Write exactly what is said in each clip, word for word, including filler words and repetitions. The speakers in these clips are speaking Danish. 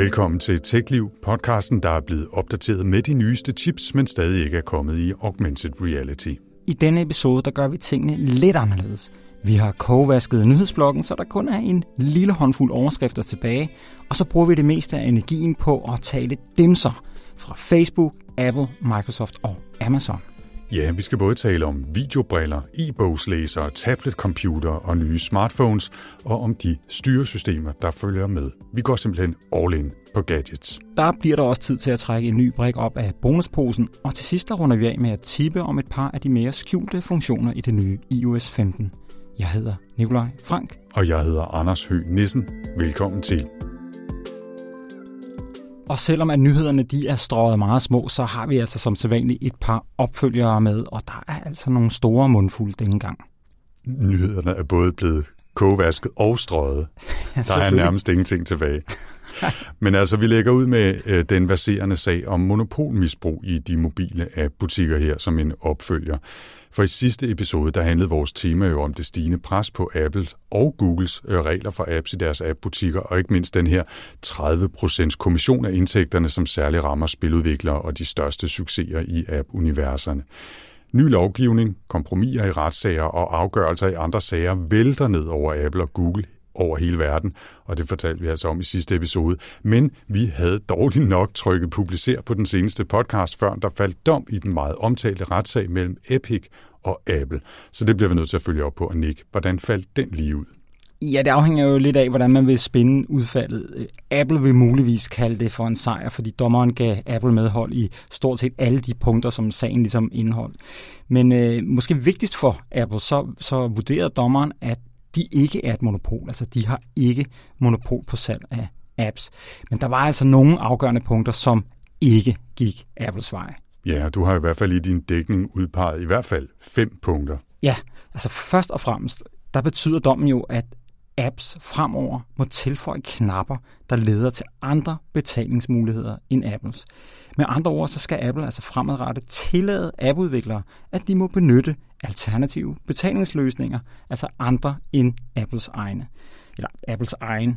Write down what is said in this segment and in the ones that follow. Velkommen til TechLiv, podcasten, der er blevet opdateret med de nyeste tips, men stadig ikke er kommet i augmented reality. I denne episode, der gør vi tingene lidt anderledes. Vi har kogvasket nyhedsblokken, så der kun er en lille håndfuld overskrifter tilbage, og så bruger vi det meste af energien på at tale dimser fra Facebook, Apple, Microsoft og Amazon. Ja, vi skal både tale om videobriller, e-bogslæsere, tabletcomputere og nye smartphones, og om de styresystemer, der følger med. Vi går simpelthen all in på gadgets. Der bliver der også tid til at trække en ny brik op af bonusposen, og til sidst runder vi af med at tippe om et par af de mere skjulte funktioner i det nye i O S femten. Jeg hedder Nikolaj Frank. Og jeg hedder Anders Høgh Nissen. Velkommen til. Og selvom at nyhederne de er strøget meget små, så har vi altså som sædvanligt et par opfølgere med, og der er altså nogle store mundfulde denne gang. Nyhederne er både blevet kogvasket og strøget. Ja, der er nærmest ingenting tilbage. Men altså, vi lægger ud med øh, den verserende sag om monopolmisbrug i de mobile app-butikker her som en opfølger. For i sidste episode, der handlede vores tema jo om det stigende pres på Apple og Googles øh, regler for apps i deres app-butikker, og ikke mindst den her tredive procent kommission af indtægterne, som særligt rammer spiludviklere og de største succeser i app-universerne. Ny lovgivning, kompromiser i retssager og afgørelser i andre sager vælter ned over Apple og Google over hele verden, og det fortalte vi altså om i sidste episode. Men vi havde dårligt nok trykket publicer på den seneste podcast, før der faldt dom i den meget omtalte retssag mellem Epic og Apple. Så det bliver vi nødt til at følge op på, og Nick, hvordan faldt den lige ud? Ja, det afhænger jo lidt af, hvordan man vil spinde udfaldet. Apple vil muligvis kalde det for en sejr, fordi dommeren gav Apple medhold i stort set alle de punkter, som sagen ligesom indeholdt. Men øh, måske vigtigst for Apple, så, så vurderede dommeren, at de ikke er et monopol, altså de har ikke monopol på salg af apps. Men der var altså nogle afgørende punkter, som ikke gik Apples vej. Ja, du har i hvert fald i din dækning udpeget i hvert fald fem punkter. Ja, altså først og fremmest, der betyder dommen jo, at apps fremover må tilføje knapper, der leder til andre betalingsmuligheder end Apples. Med andre ord, så skal Apple altså fremadrettet tillade appudviklere, at de må benytte alternative betalingsløsninger, altså andre end Apples egne. Eller Apples egen.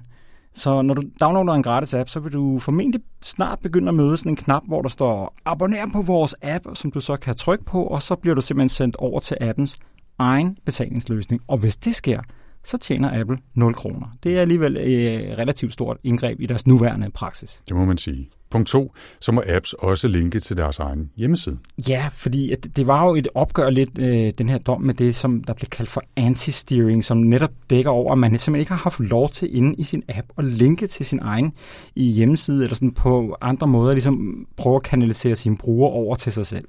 Så når du downloader en gratis app, så vil du formentlig snart begynde at møde sådan en knap, hvor der står abonner på vores app, som du så kan trykke på, og så bliver du simpelthen sendt over til appens egen betalingsløsning. Og hvis det sker, så tjener Apple nul kroner. Det er alligevel et relativt stort indgreb i deres nuværende praksis. Det må man sige. Punkt to, så må apps også linke til deres egen hjemmeside. Ja, fordi det var jo et opgør lidt, øh, den her dom med det, som der blev kaldt for anti-steering, som netop dækker over, at man simpelthen ikke har haft lov til inde i sin app at linke til sin egen i hjemmeside, eller sådan på andre måder ligesom prøve at kanalisere sine brugere over til sig selv.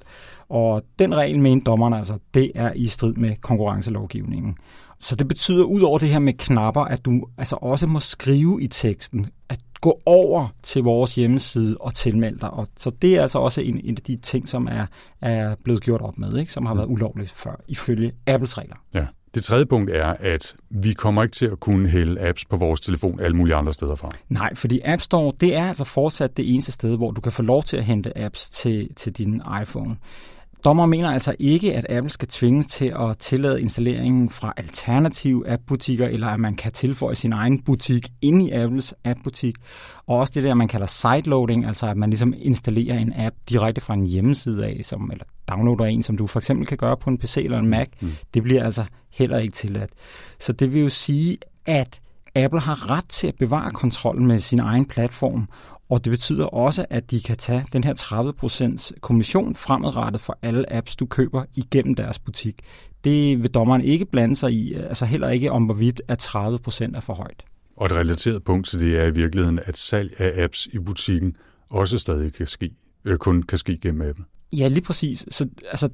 Og den regel, mente dommerne altså, det er i strid med konkurrencelovgivningen. Så det betyder, ud over det her med knapper, at du altså også må skrive i teksten, at gå over til vores hjemmeside og tilmelde dig. Og så det er altså også en, en af de ting, som er, er blevet gjort op med, ikke? Som har været ulovligt før, ifølge Apples regler. Ja. Det tredje punkt er, at vi kommer ikke til at kunne hælde apps på vores telefon alle mulige andre steder fra. Nej, fordi App Store, det er altså fortsat det eneste sted, hvor du kan få lov til at hente apps til, til din iPhone. Dommer mener altså ikke, at Apple skal tvinges til at tillade installeringen fra alternative app-butikker, eller at man kan tilføje sin egen butik inde i Apples app-butik. Og også det der, man kalder sideloading, altså at man ligesom installerer en app direkte fra en hjemmeside af, som, eller downloader en, som du for eksempel kan gøre på en P C eller en Mac. Mm. Det bliver altså heller ikke tilladt. Så det vil jo sige, at Apple har ret til at bevare kontrollen med sin egen platform, og det betyder også, at de kan tage den her tredive procent kommission fremadrettet for alle apps, du køber igennem deres butik. Det vil dommeren ikke blande sig i, altså heller ikke om hvorvidt, at tredive procent er for højt. Og et relateret punkt til det er i virkeligheden, at salg af apps i butikken også stadig kan ske, øh, kun kan ske gennem appen. Ja, lige præcis. Så altså,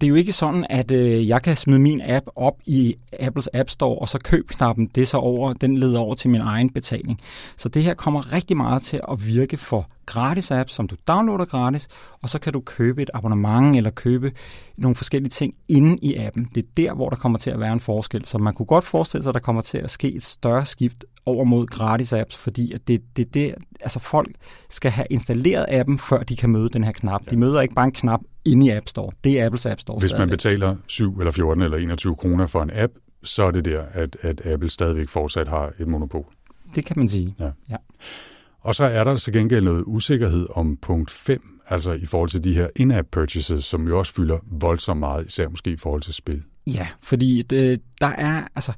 det er jo ikke sådan, at øh, jeg kan smide min app op i Apples App Store, og så køb-knappen, det så over, den leder over til min egen betaling. Så det her kommer rigtig meget til at virke for gratis apps, som du downloader gratis, og så kan du købe et abonnement eller købe nogle forskellige ting inde i appen. Det er der, hvor der kommer til at være en forskel. Så man kunne godt forestille sig, at der kommer til at ske et større skift over mod gratis apps, fordi at det, det, det, altså folk skal have installeret appen, før de kan møde den her knap. De møder ikke bare en knap inde i App Store. Det er Apples App Store. Hvis man betaler syv eller fjorten eller enogtyve kroner for en app, så er det der, at, at Apple stadigvæk fortsat har et monopol. Det kan man sige, ja. ja. Og så er der til gengæld noget usikkerhed om punkt fem, altså i forhold til de her in-app purchases, som jo også fylder voldsomt meget, især måske i forhold til spil. Ja, fordi det, der er, altså,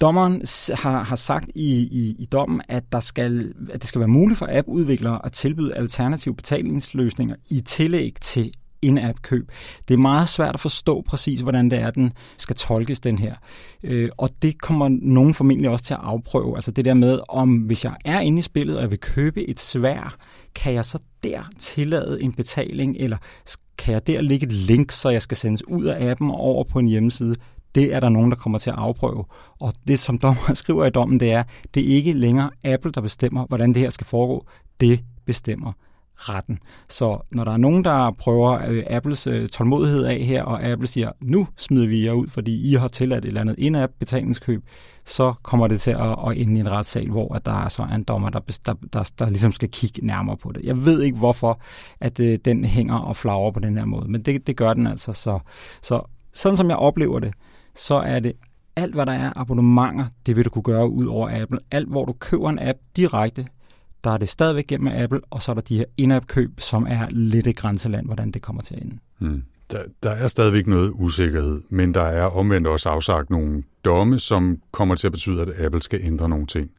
dommeren har, har sagt i, i, i dommen, at, der skal, at det skal være muligt for appudviklere at tilbyde alternative betalingsløsninger i tillæg til in-app-køb. Det er meget svært at forstå præcis, hvordan det er, den skal tolkes, den her. Øh, og det kommer nogen formentlig også til at afprøve. Altså det der med, om hvis jeg er inde i spillet, og jeg vil købe et sværd, kan jeg så der tillade en betaling, eller kan jeg der lægge et link, så jeg skal sendes ud af appen og over på en hjemmeside? Det er der nogen, der kommer til at afprøve. Og det, som dommer skriver i dommen, det er, det er ikke længere Apple, der bestemmer, hvordan det her skal foregå. Det bestemmer retten. Så når der er nogen, der prøver øh, Apples øh, tålmodighed af her, og Apple siger, nu smider vi jer ud, fordi I har tilladt et eller andet in-app betalingskøb, så kommer det til at, at ende i en retssal, hvor at der er så en dommer, der, der, der, der ligesom skal kigge nærmere på det. Jeg ved ikke, hvorfor at øh, den hænger og flagrer på den her måde, men det, det gør den altså. Så, så sådan som jeg oplever det, så er det alt, hvad der er abonnementer, det vil du kunne gøre ud over Apple. Alt, hvor du køber en app direkte, der er det stadigvæk gennem Apple, og så er der de her in-app-køb, som er lidt et grænseland, hvordan det kommer til at ende. Hmm. Der, der er stadigvæk noget usikkerhed, men der er omvendt også afsagt nogle domme, som kommer til at betyde, at Apple skal ændre nogle ting.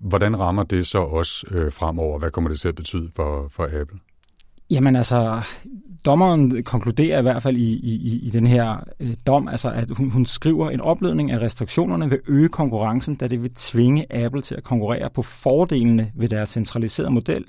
Hvordan rammer det så også øh, fremover? Hvad kommer det til at betyde for, for Apple? Jamen altså, dommeren konkluderer i hvert fald i, i, i den her øh, dom, altså at hun, hun skriver, en opløsning af restriktionerne vil øge konkurrencen, da det vil tvinge Apple til at konkurrere på fordelene ved deres centraliserede model,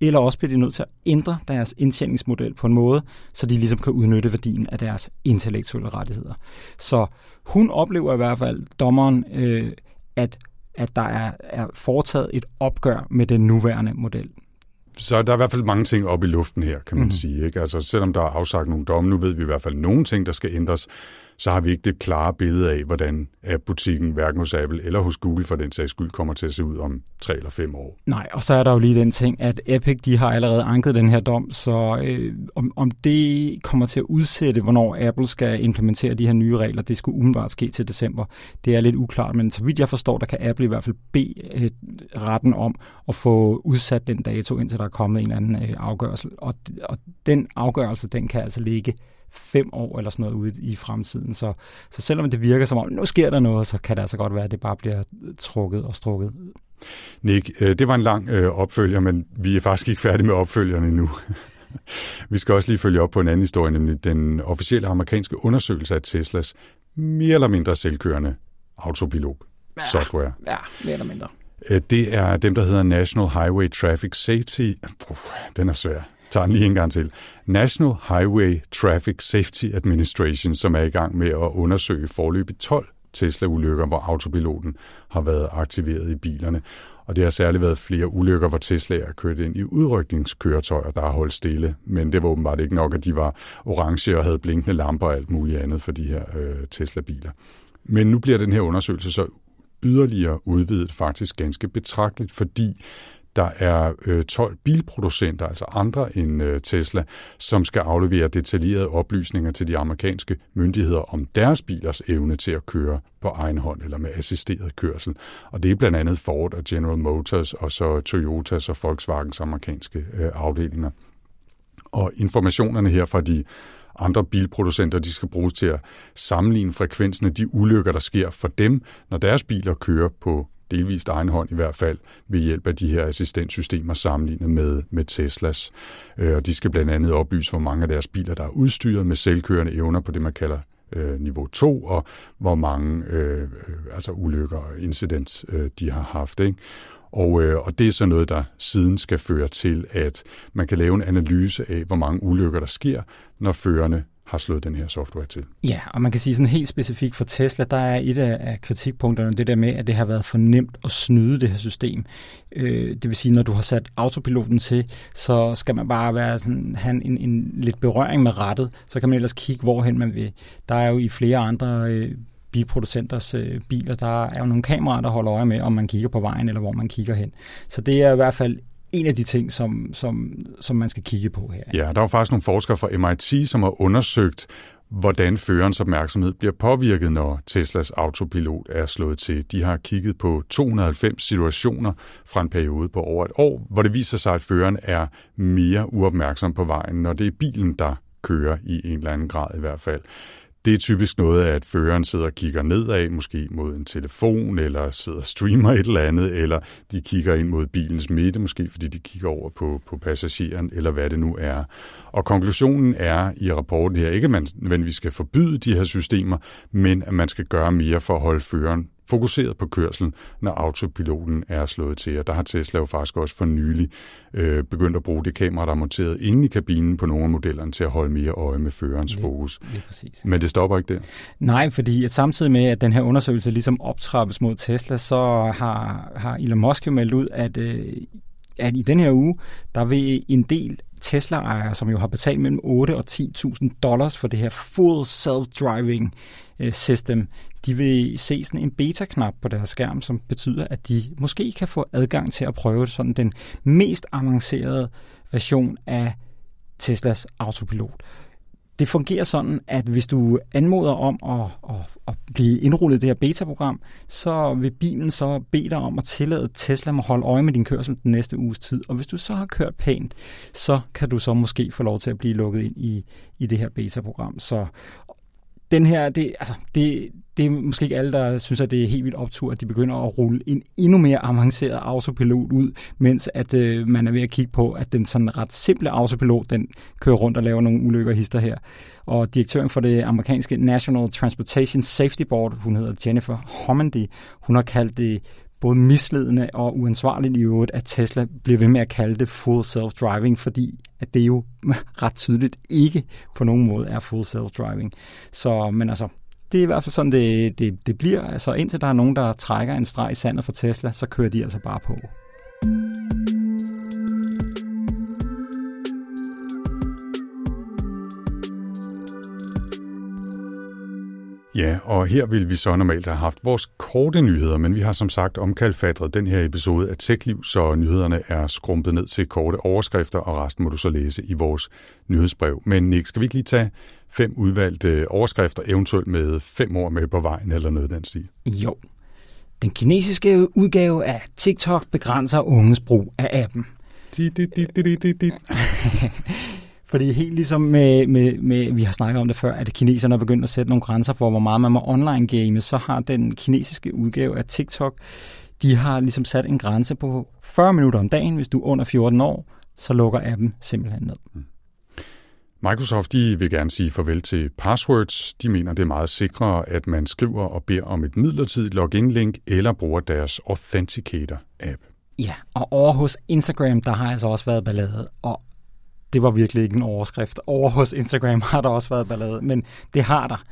eller også bliver de nødt til at ændre deres indtjeningsmodel på en måde, så de ligesom kan udnytte værdien af deres intellektuelle rettigheder. Så hun oplever i hvert fald, dommeren, øh, at, at der er, er foretaget et opgør med den nuværende model. Så der er i hvert fald mange ting oppe i luften her, kan man mm-hmm. sige. Ikke? Altså, selvom der er afsagt nogle domme, nu ved vi i hvert fald nogle ting, der skal ændres, så har vi ikke det klare billede af, hvordan app-butikken, hverken hos Apple eller hos Google for den sags skyld, kommer til at se ud om tre eller fem år. Nej, og så er der jo lige den ting, at Epic, de har allerede anket den her dom, så øh, om, om det kommer til at udsætte, hvornår Apple skal implementere de her nye regler, det skulle umiddelbart ske til december. Det er lidt uklart, men så vidt jeg forstår, der kan Apple i hvert fald bede øh, retten om at få udsat den dato, indtil der er kommet en eller anden øh, afgørelse, og, og den afgørelse, den kan altså ligge fem år eller sådan noget ude i fremtiden. Så, så selvom det virker som om, nu sker der noget, så kan det altså godt være, at det bare bliver trukket og strukket. Nick, det var en lang opfølger, men vi er faktisk ikke færdige med opfølgerne endnu. Vi skal også lige følge op på en anden historie, nemlig den officielle amerikanske undersøgelse af Teslas mere eller mindre selvkørende autopilot software. Ja, ja, mere eller mindre. Det er dem, der hedder National Highway Traffic Safety. Uff, den er svær. Tager lige en gang til. National Highway Traffic Safety Administration, som er i gang med at undersøge forløbig tolv Tesla-ulykker, hvor autopiloten har været aktiveret i bilerne. Og det har særligt været flere ulykker, hvor Teslaer kørte ind i udrykningskøretøjer, der har holdt stille. Men det var åbenbart ikke nok, at de var orange og havde blinkende lamper og alt muligt andet for de her øh, Tesla-biler. Men nu bliver den her undersøgelse så yderligere udvidet faktisk ganske betragteligt, fordi der er tolv bilproducenter, altså andre end Tesla, som skal aflevere detaljerede oplysninger til de amerikanske myndigheder om deres bilers evne til at køre på egen hånd eller med assisteret kørsel. Og det er blandt andet Ford og General Motors og så Toyotas og Volkswagens amerikanske afdelinger. Og informationerne her fra de andre bilproducenter, de skal bruges til at sammenligne frekvensen af de ulykker, der sker for dem, når deres biler kører på delvist egen hånd i hvert fald, ved hjælp af de her assistenssystemer sammenlignet med, med Teslas. Og de skal blandt andet oplyse, hvor mange af deres biler, der er udstyret med selvkørende evner på det, man kalder øh, niveau to, og hvor mange øh, altså ulykker og incidents øh, de har haft. Ikke? Og, øh, og det er så noget, der siden skal føre til, at man kan lave en analyse af, hvor mange ulykker, der sker, når førerne har slået den her software til. Ja, og man kan sige sådan helt specifikt for Tesla, der er et af kritikpunkterne det der med, at det har været for nemt at snyde det her system. Øh, det vil sige, når du har sat autopiloten til, så skal man bare være sådan, have en, en lidt berøring med rattet, så kan man ellers kigge, hvorhen man vil. Der er jo i flere andre øh, bilproducenters øh, biler, der er jo nogle kameraer, der holder øje med, om man kigger på vejen, eller hvor man kigger hen. Så det er i hvert fald en af de ting, som, som, som man skal kigge på her. Ja, der er jo faktisk nogle forskere fra M I T, som har undersøgt, hvordan førerens opmærksomhed bliver påvirket, når Teslas autopilot er slået til. De har kigget på to hundrede og halvfems situationer fra en periode på over et år, hvor det viser sig, at føreren er mere uopmærksom på vejen, når det er bilen, der kører i en eller anden grad i hvert fald. Det er typisk noget, at føreren sidder og kigger nedad, måske mod en telefon, eller sidder og streamer et eller andet, eller de kigger ind mod bilens midte, måske fordi de kigger over på, på passageren, eller hvad det nu er. Og konklusionen er i rapporten her, ikke at man, men vi skal forbyde de her systemer, men at man skal gøre mere for at holde føreren fokuseret på kørslen, når autopiloten er slået til. Og der har Tesla jo faktisk også for nylig øh, begyndt at bruge det kamera, der er monteret inde i kabinen på nogle af modellerne til at holde mere øje med førerens fokus. Ja, præcis. Men det stopper ikke der. Nej, fordi at samtidig med, at den her undersøgelse ligesom optrappes mod Tesla, så har, har Elon Musk jo meldt ud, at, øh, at i den her uge, der vil en del Tesla-ejere, som jo har betalt mellem otte og ti tusind dollars for det her full self-driving system, de vil se sådan en beta-knap på deres skærm, som betyder, at de måske kan få adgang til at prøve sådan den mest avancerede version af Teslas autopilot. Det fungerer sådan, at hvis du anmoder om at, at, at blive indrullet i det her beta-program, så vil bilen så bede dig om at tillade Tesla at holde øje med din kørsel den næste uges tid. Og hvis du så har kørt pænt, så kan du så måske få lov til at blive lukket ind i, i det her beta-program. Så den her, det, altså, det, det er måske ikke alle, der synes, at det er helt vildt optur, at de begynder at rulle en endnu mere avanceret autopilot ud, mens at øh, man er ved at kigge på, at den sådan ret simple autopilot, den kører rundt og laver nogle ulykker og hister her. Og direktøren for det amerikanske National Transportation Safety Board, hun hedder Jennifer Homendy, hun har kaldt det både misledende og uansvarligt i øvrigt, at Tesla bliver ved med at kalde det full self-driving, fordi at det jo ret tydeligt ikke på nogen måde er full self-driving. Så, men altså, det er i hvert fald sådan, det, det, det bliver. Altså, indtil der er nogen, der trækker en streg i sandet for Tesla, så kører de altså bare på. Ja, og her vil vi så normalt have haft vores korte nyheder, men vi har som sagt omkalfatret den her episode af TechLiv, så nyhederne er skrumpet ned til korte overskrifter, og resten må du så læse i vores nyhedsbrev. Men Nick, skal vi ikke lige tage fem udvalgte overskrifter, eventuelt med fem ord med på vejen eller noget den stil? Jo. Den kinesiske udgave af TikTok begrænser unges brug af appen. Dit, dit, dit, dit, dit, dit. Fordi helt ligesom med, med, med, vi har snakket om det før, at kineserne er begyndt at sætte nogle grænser for, hvor meget man må online game, så har den kinesiske udgave af TikTok, de har ligesom sat en grænse på fyrre minutter om dagen. Hvis du er under fjorten år, så lukker appen simpelthen ned. Microsoft, de vil gerne sige farvel til passwords. De mener, det er meget sikrere, at man skriver og beder om et midlertidigt login-link eller bruger deres Authenticator-app. Ja, og over hos Instagram, der har altså også været ballade, og det var virkelig ikke en overskrift. Over hos Instagram har der også været ballade, men det har der.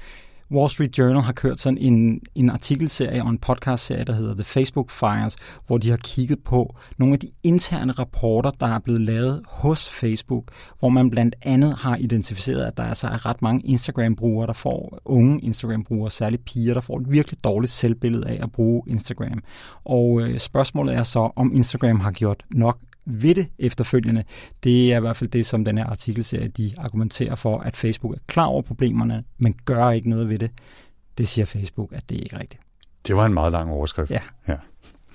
Wall Street Journal har kørt sådan en, en artikelserie og en podcastserie, der hedder The Facebook Fires, hvor de har kigget på nogle af de interne rapporter, der er blevet lavet hos Facebook, hvor man blandt andet har identificeret, at der altså er ret mange Instagram-brugere, der får unge Instagram-brugere, særligt piger, der får et virkelig dårligt selvbillede af at bruge Instagram. Og øh, spørgsmålet er så, om Instagram har gjort nok ved det efterfølgende. Det er i hvert fald det, som den her artikelserie, de argumenterer for, at Facebook er klar over problemerne, men gør ikke noget ved det. Det siger Facebook, at det ikke er rigtigt. Det var en meget lang overskrift. Ja. Ja.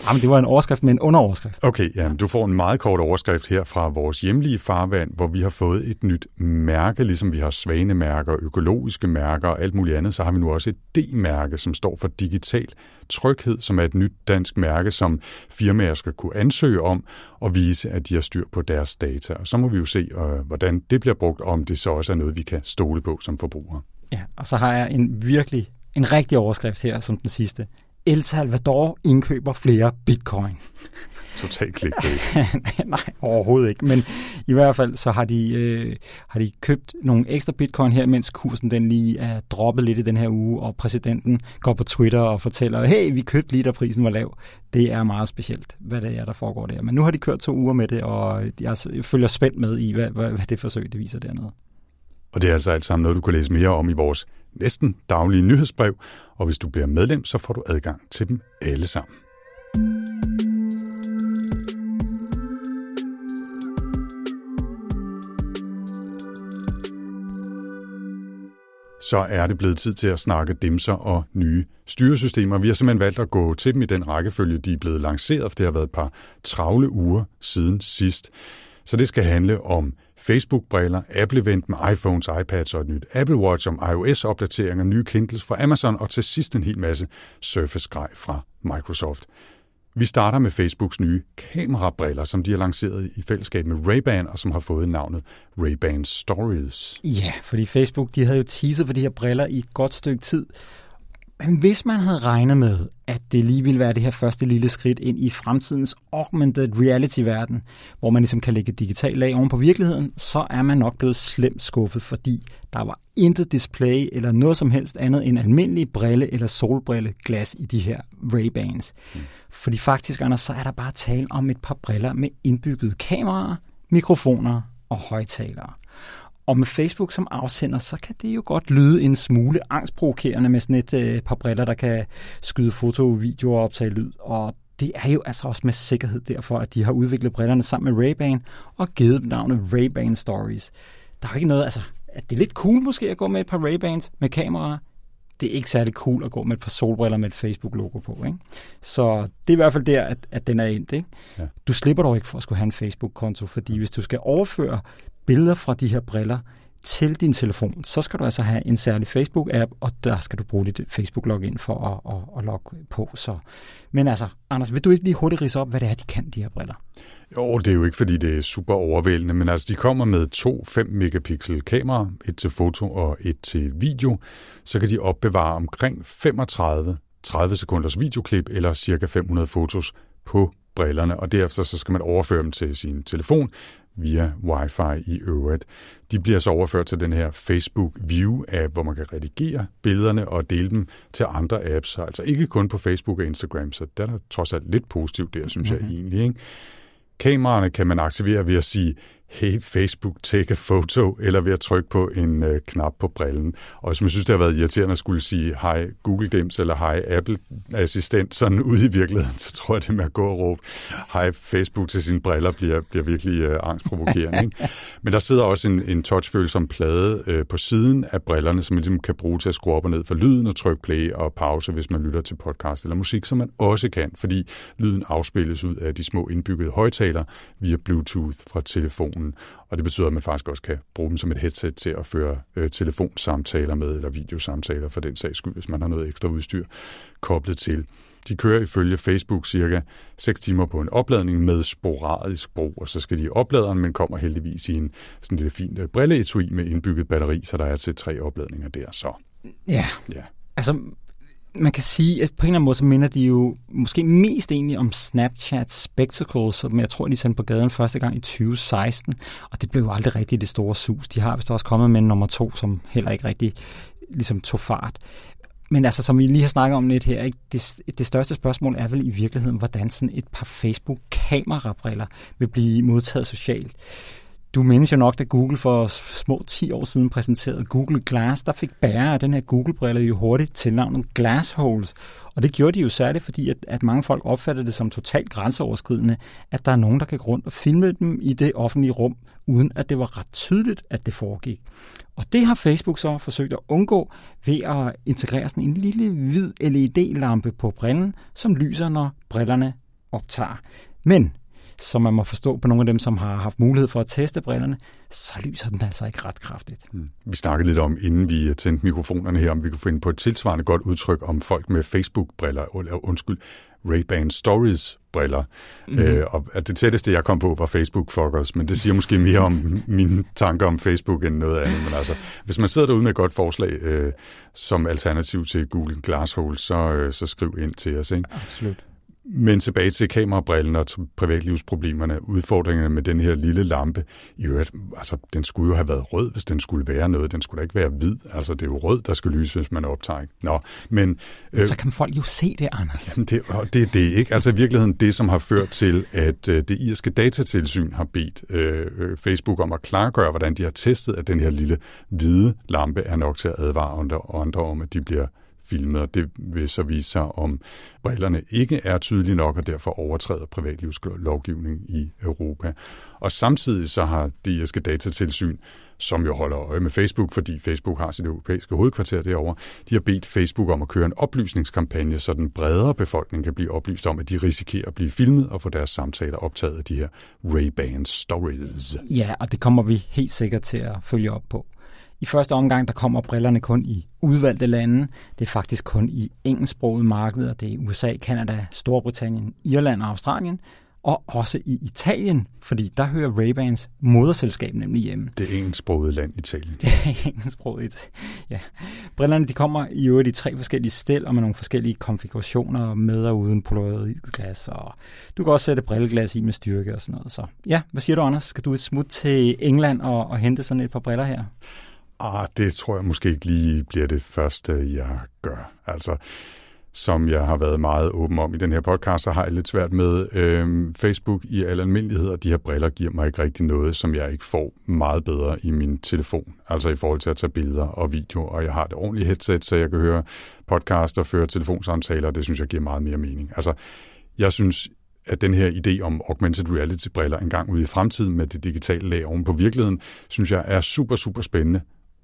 Jamen, det var en overskrift med en underoverskrift. Okay, jamen, du får en meget kort overskrift her fra vores hjemlige farvand, hvor vi har fået et nyt mærke, ligesom vi har svanemærker, økologiske mærker og alt muligt andet, så har vi nu også et D-mærke, som står for digital tryghed, som er et nyt dansk mærke, som firmaer skal kunne ansøge om og vise, at de har styr på deres data. Og så må vi jo se, øh, hvordan det bliver brugt, og om det så også er noget, vi kan stole på som forbrugere. Ja, og så har jeg en virkelig, en rigtig overskrift her, som den sidste. El Salvador indkøber flere bitcoin. Totalt clickbait. Nej, overhovedet ikke. Men i hvert fald så har de, øh, har de købt nogle ekstra bitcoin her, mens kursen den lige er droppet lidt i den her uge, og præsidenten går på Twitter og fortæller, hey, vi købte lige, da prisen var lav. Det er meget specielt, hvad det er, der foregår der. Men nu har de kørt to uger med det, og jeg følger spændt med i, hvad, hvad det forsøg, det viser dernede. Og det er altså alt sammen noget, du kan læse mere om i vores næsten daglige nyhedsbrev, og hvis du bliver medlem, så får du adgang til dem alle sammen. så er det blevet tid til at snakke dimser og nye styresystemer. Vi har simpelthen valgt at gå til dem i den rækkefølge, de er blevet lanceret, for det har været et par travle uger siden sidst. Så det skal handle om Facebook-briller, Apple-event med iPhones, iPads og et nyt Apple Watch, om iOS-opdateringer, nye Kindles fra Amazon og til sidst en hel masse Surface-grej fra Microsoft. Vi starter med Facebooks nye kamerabriller, som de har lanceret i fællesskab med Ray-Ban, og som har fået navnet Ray-Ban Stories. Ja, fordi Facebook de havde jo teaset for de her briller i et godt stykke tid. Men hvis man havde regnet med, at det lige ville være det her første lille skridt ind i fremtidens augmented reality-verden, hvor man ligesom kan lægge et digitalt lag oven på virkeligheden, så er man nok blevet slemt skuffet, fordi der var intet display eller noget som helst andet end almindelige brille- eller solbrilleglas i de her Ray-Bans. Mm. Fordi faktisk, Anders, så er der bare tale om et par briller med indbyggede kameraer, mikrofoner og højttalere. Og med Facebook som afsender, så kan det jo godt lyde en smule angstprovokerende med sådan et øh, par briller, der kan skyde foto, videoer og optage lyd. Og det er jo altså også med sikkerhed derfor, at de har udviklet brillerne sammen med Ray-Ban og givet dem navnet Ray-Ban Stories. Der er jo ikke noget, altså, at det er lidt cool måske at gå med et par Ray-Bans med kameraer. Det er ikke særlig cool at gå med et par solbriller med et Facebook-logo på, ikke? Så det er i hvert fald der, at, at den er endt, ikke? Ja. Du slipper dog ikke for at skulle have en Facebook-konto, fordi hvis du skal overføre billeder fra de her briller til din telefon, så skal du altså have en særlig Facebook-app, og der skal du bruge dit Facebook-login for at, at, at logge på. Så. Men altså, Anders, vil du ikke lige hurtigt ridse op, hvad det er, de kan, de her briller? Jo, det er jo ikke, fordi det er super overvældende, men altså, de kommer med to fem megapixel kameraer, et til foto og et til video. Så kan de opbevare omkring femogtredive tredive sekunders videoklip eller cirka fem hundrede fotos på brillerne, og derefter så skal man overføre dem til sin telefon via Wi-Fi i øvrigt. De bliver så overført til den her Facebook View-app, hvor man kan redigere billederne og dele dem til andre apps, altså ikke kun på Facebook og Instagram, så der er der trods alt lidt positivt der, synes mm-hmm. jeg egentlig, ikke? Kameraerne kan man aktivere ved at sige, hey Facebook, take a photo, eller ved at trykke på en øh, knap på brillen. Og som jeg synes, det har været irriterende at skulle sige, hej Google Dims eller hej Apple Assistent, sådan ude i virkeligheden, så tror jeg, det med at gå og råbe, hej Facebook til sine briller, bliver, bliver virkelig øh, angstprovokerende. Ikke? Men der sidder også en, en touchfølsom plade øh, på siden af brillerne, som man ligesom kan bruge til at skrue op og ned for lyden og trykke play og pause, hvis man lytter til podcast eller musik, som man også kan, fordi lyden afspilles ud af de små indbyggede højttalere via Bluetooth fra telefonen. Og det betyder, at man faktisk også kan bruge dem som et headset til at føre øh, telefonsamtaler med, eller videosamtaler for den sags skyld, hvis man har noget ekstra udstyr koblet til. De kører ifølge Facebook cirka seks timer på en opladning med sporadisk brug, og så skal de opladeren, men kommer heldigvis i en sådan lille fin brilleetui med indbygget batteri, så der er til tre opladninger der. Så. Ja, ja. Altså man kan sige, at på en eller anden måde, så minder de jo måske mest egentlig om Snapchat Spectacles, som jeg tror, de sendte på gaden første gang i tyve seksten, og det blev jo aldrig rigtig det store sus. De har vist også kommet med en nummer to, som heller ikke rigtig ligesom tog fart. Men altså, som vi lige har snakket om lidt her, ikke? Det, det største spørgsmål er vel i virkeligheden, hvordan sådan et par Facebook-kamerabriller vil blive modtaget socialt. Du mindes jo nok, da Google for små ti år siden præsenterede Google Glass, der fik bærer af den her Google-brille jo hurtigt til navnet Glassholes. Og det gjorde de jo særligt, fordi at, at mange folk opfattede det som totalt grænseoverskridende, at der er nogen, der kan gå rundt og filme dem i det offentlige rum, uden at det var ret tydeligt, at det foregik. Og det har Facebook så forsøgt at undgå ved at integrere sådan en lille hvid L E D-lampe på brillen, som lyser, når brillerne optager. Men som man må forstå på nogle af dem, som har haft mulighed for at teste brillerne, så lyser den altså ikke ret kraftigt. Mm. Vi snakkede lidt om, inden vi tændte mikrofonerne her, om vi kunne finde på et tilsvarende godt udtryk om folk med Facebook-briller, undskyld, Ray-Ban Stories-briller. Mm-hmm. Øh, og det tætteste, jeg kom på, var Facebook-fuckers, men det siger måske mere om mine tanker om Facebook end noget andet. Men altså, hvis man sidder derude med et godt forslag øh, som alternativ til Google Glassholes, så, øh, så skriv ind til os, ikke? Absolut. Men tilbage til kamerabrillen og privatlivsproblemerne, udfordringerne med den her lille lampe. I øvrigt, altså, den skulle jo have været rød, hvis den skulle være noget. Den skulle da ikke være hvid. Altså, det er jo rød, der skal lyse, hvis man optager. Nå, men øh, så kan folk jo se det, Anders. Jamen, det, det er det, ikke? Altså, i virkeligheden det, som har ført til, at øh, det irske datatilsyn har bedt øh, Facebook om at klargøre, hvordan de har testet, at den her lille hvide lampe er nok til at advare andre, andre om, at de bliver filmet, og det vil så vise sig, om brillerne ikke er tydelige nok, og derfor overtræder privatlivslovgivning i Europa. Og samtidig så har det irske datatilsyn som jo holder øje med Facebook, fordi Facebook har sit europæiske hovedkvarter derovre. De har bedt Facebook om at køre en oplysningskampagne, så den bredere befolkning kan blive oplyst om, at de risikerer at blive filmet og få deres samtaler optaget af de her Ray-Ban Stories. Ja, og det kommer vi helt sikkert til at følge op på. I første omgang, der kommer brillerne kun i udvalgte lande. Det er faktisk kun i engelsksprogede markeder. Det er U S A, Kanada, Storbritannien, Irland og Australien. Og også i Italien, fordi der hører Ray-Bans moderselskab nemlig hjemme. Det engelsksprogede land Italien. Det er engelsksproget, ja. Brillerne de kommer i øvrigt i tre forskellige stel og med nogle forskellige konfigurationer med og uden polaroidglas. Og du kan også sætte brilleglas i med styrke og sådan noget. Så ja, hvad siger du, Anders? Skal du et smut til England og, og hente sådan et par briller her? Ah, det tror jeg måske ikke lige bliver det første, jeg gør. Altså, som jeg har været meget åben om i den her podcast, så har jeg lidt svært med øh, Facebook i al almindelighed, og de her briller giver mig ikke rigtig noget, som jeg ikke får meget bedre i min telefon. Altså i forhold til at tage billeder og video, og jeg har et ordentligt headset, så jeg kan høre podcaster, føre telefonsamtaler, og det synes jeg giver meget mere mening. Altså, jeg synes, at den her idé om augmented reality-briller en gang ude i fremtiden med det digitale lag oven på virkeligheden, synes jeg er super, super spændende.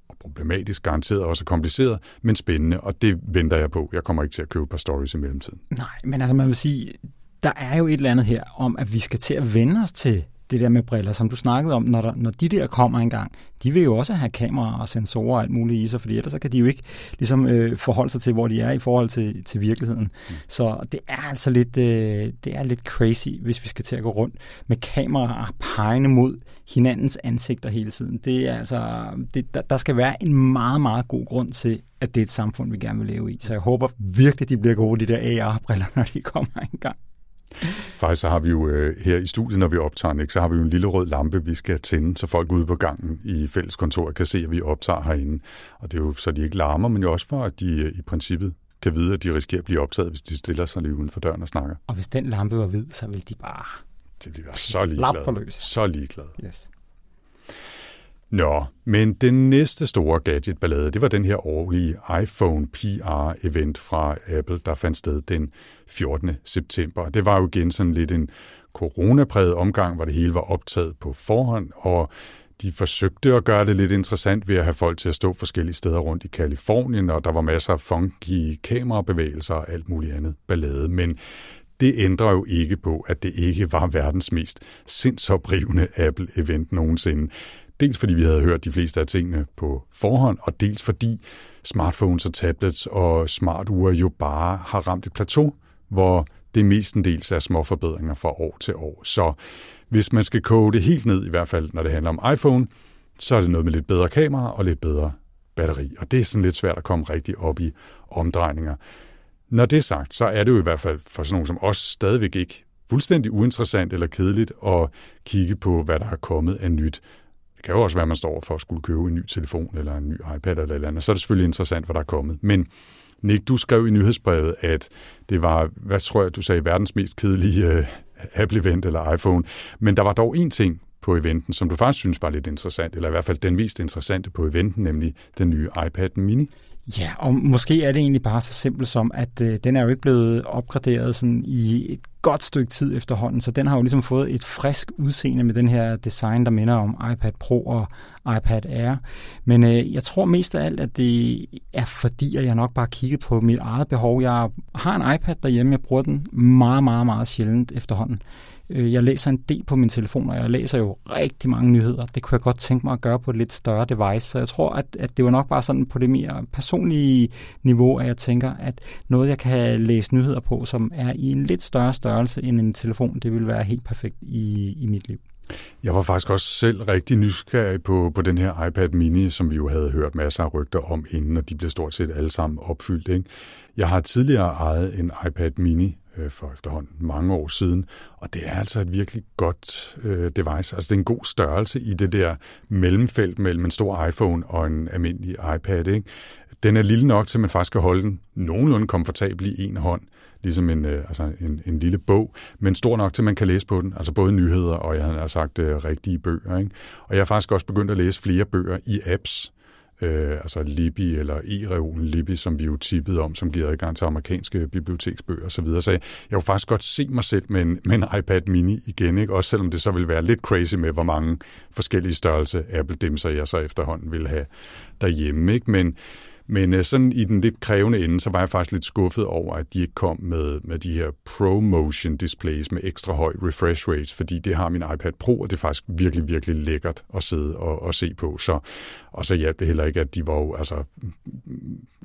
Og problematisk, garanteret også kompliceret, men spændende, og det venter jeg på. Jeg kommer ikke til at købe et par stories i mellemtiden. Nej, men altså man vil sige, der er jo et eller andet her om, at vi skal til at vende os til det der med briller, som du snakkede om, når, der, når de der kommer engang. De vil jo også have kameraer og sensorer og alt muligt i sig, fordi ellers så kan de jo ikke ligesom, øh, forholde sig til, hvor de er i forhold til, til virkeligheden. Mm. Så det er altså lidt, øh, det er lidt crazy, hvis vi skal til at gå rundt med kameraer pegende mod hinandens ansigter hele tiden. Det er altså, det, der, der skal være en meget, meget god grund til, at det er et samfund, vi gerne vil leve i. Så jeg håber virkelig, de bliver gode, de der A R-briller, når de kommer engang. Faktisk så har vi jo øh, her i studiet, når vi optager den, ikke, så har vi jo en lille rød lampe, vi skal tænde, så folk ude på gangen i fælleskontoret kan se, at vi optager herinde. Og det er jo så, de ikke larmer, men jo også for, at de øh, i princippet kan vide, at de risikerer at blive optaget, hvis de stiller sig lige uden for døren og snakker. Og hvis den lampe var hvid, så ville de bare... Det ville være så ligeglade. Så ligeglade. Yes. Nå, men den næste store gadgetballade, det var den her årlige iPhone P R-event fra Apple, der fandt sted den fjortende september. Det var jo igen sådan lidt en coronapræget omgang, hvor det hele var optaget på forhånd, og de forsøgte at gøre det lidt interessant ved at have folk til at stå forskellige steder rundt i Kalifornien, og der var masser af funky kamerabevægelser og alt muligt andet ballade, men det ændrer jo ikke på, at det ikke var verdens mest sindsoprivende Apple-event nogensinde. Dels fordi vi havde hørt de fleste af tingene på forhånd, og dels fordi smartphones og tablets og smarture jo bare har ramt et plateau, hvor det mestendels er små forbedringer fra år til år. Så hvis man skal koge det helt ned, i hvert fald når det handler om iPhone, så er det noget med lidt bedre kamera og lidt bedre batteri. Og det er sådan lidt svært at komme rigtig op i omdrejninger. Når det er sagt, så er det jo i hvert fald for sådan nogen som os stadigvæk ikke fuldstændig uinteressant eller kedeligt at kigge på, hvad der er kommet af nyt. Det kan jo også være, at man står for at skulle købe en ny telefon eller en ny iPad eller eller andet. Så er det selvfølgelig interessant, hvad der er kommet. Men Nick, du skrev i nyhedsbrevet, at det var, hvad tror jeg, du sagde, verdens mest kedelige uh, Apple-event eller iPhone. Men der var dog én ting på eventen, som du faktisk synes var lidt interessant, eller i hvert fald den mest interessante på eventen, nemlig den nye iPad Mini. Ja, og måske er det egentlig bare så simpelt som, at øh, den er jo ikke blevet opgraderet sådan i et godt stykke tid efterhånden, så den har jo ligesom fået et frisk udseende med den her design, der minder om iPad Pro og iPad Air. Men øh, jeg tror mest af alt, at det er fordi, at jeg nok bare kigger på mit eget behov. Jeg har en iPad derhjemme, jeg bruger den meget, meget, meget sjældent efterhånden. Jeg læser en del på min telefon, og jeg læser jo rigtig mange nyheder. Det kunne jeg godt tænke mig at gøre på et lidt større device. Så jeg tror, at, at det var nok bare sådan på det mere personlige niveau, at jeg tænker, at noget, jeg kan læse nyheder på, som er i en lidt større størrelse end en telefon, det vil være helt perfekt i, i mit liv. Jeg var faktisk også selv rigtig nysgerrig på, på den her iPad Mini, som vi jo havde hørt masser af rygter om inden, og de blev stort set alle sammen opfyldt, ikke? Jeg har tidligere ejet en iPad Mini for efterhånden mange år siden, og det er altså et virkelig godt øh, device. Altså det er en god størrelse i det der mellemfelt mellem en stor iPhone og en almindelig iPad, ikke? Den er lille nok til, at man faktisk kan holde den nogenlunde komfortabel i en hånd, ligesom en, øh, altså en, en lille bog, men stor nok til, at man kan læse på den, altså både nyheder og, jeg har sagt, øh, rigtige bøger, ikke? Og jeg har faktisk også begyndt at læse flere bøger i apps, øh, altså Libby eller e-reolen Libby, som vi jo tippede om, som giver adgang til amerikanske biblioteksbøger osv. Så, så jeg, jeg vil faktisk godt se mig selv med en, med en iPad Mini igen, ikke? Også selvom det så vil være lidt crazy med, hvor mange forskellige størrelse Apple-dimser jeg så efterhånden vil have derhjemme, ikke? Men Men sådan i den lidt krævende ende, så var jeg faktisk lidt skuffet over, at de ikke kom med, med de her ProMotion displays med ekstra høj refresh rates, fordi det har min iPad Pro, og det er faktisk virkelig, virkelig lækkert at sidde og, og se på. Så, og så hjalp det heller ikke, at de var jo, altså,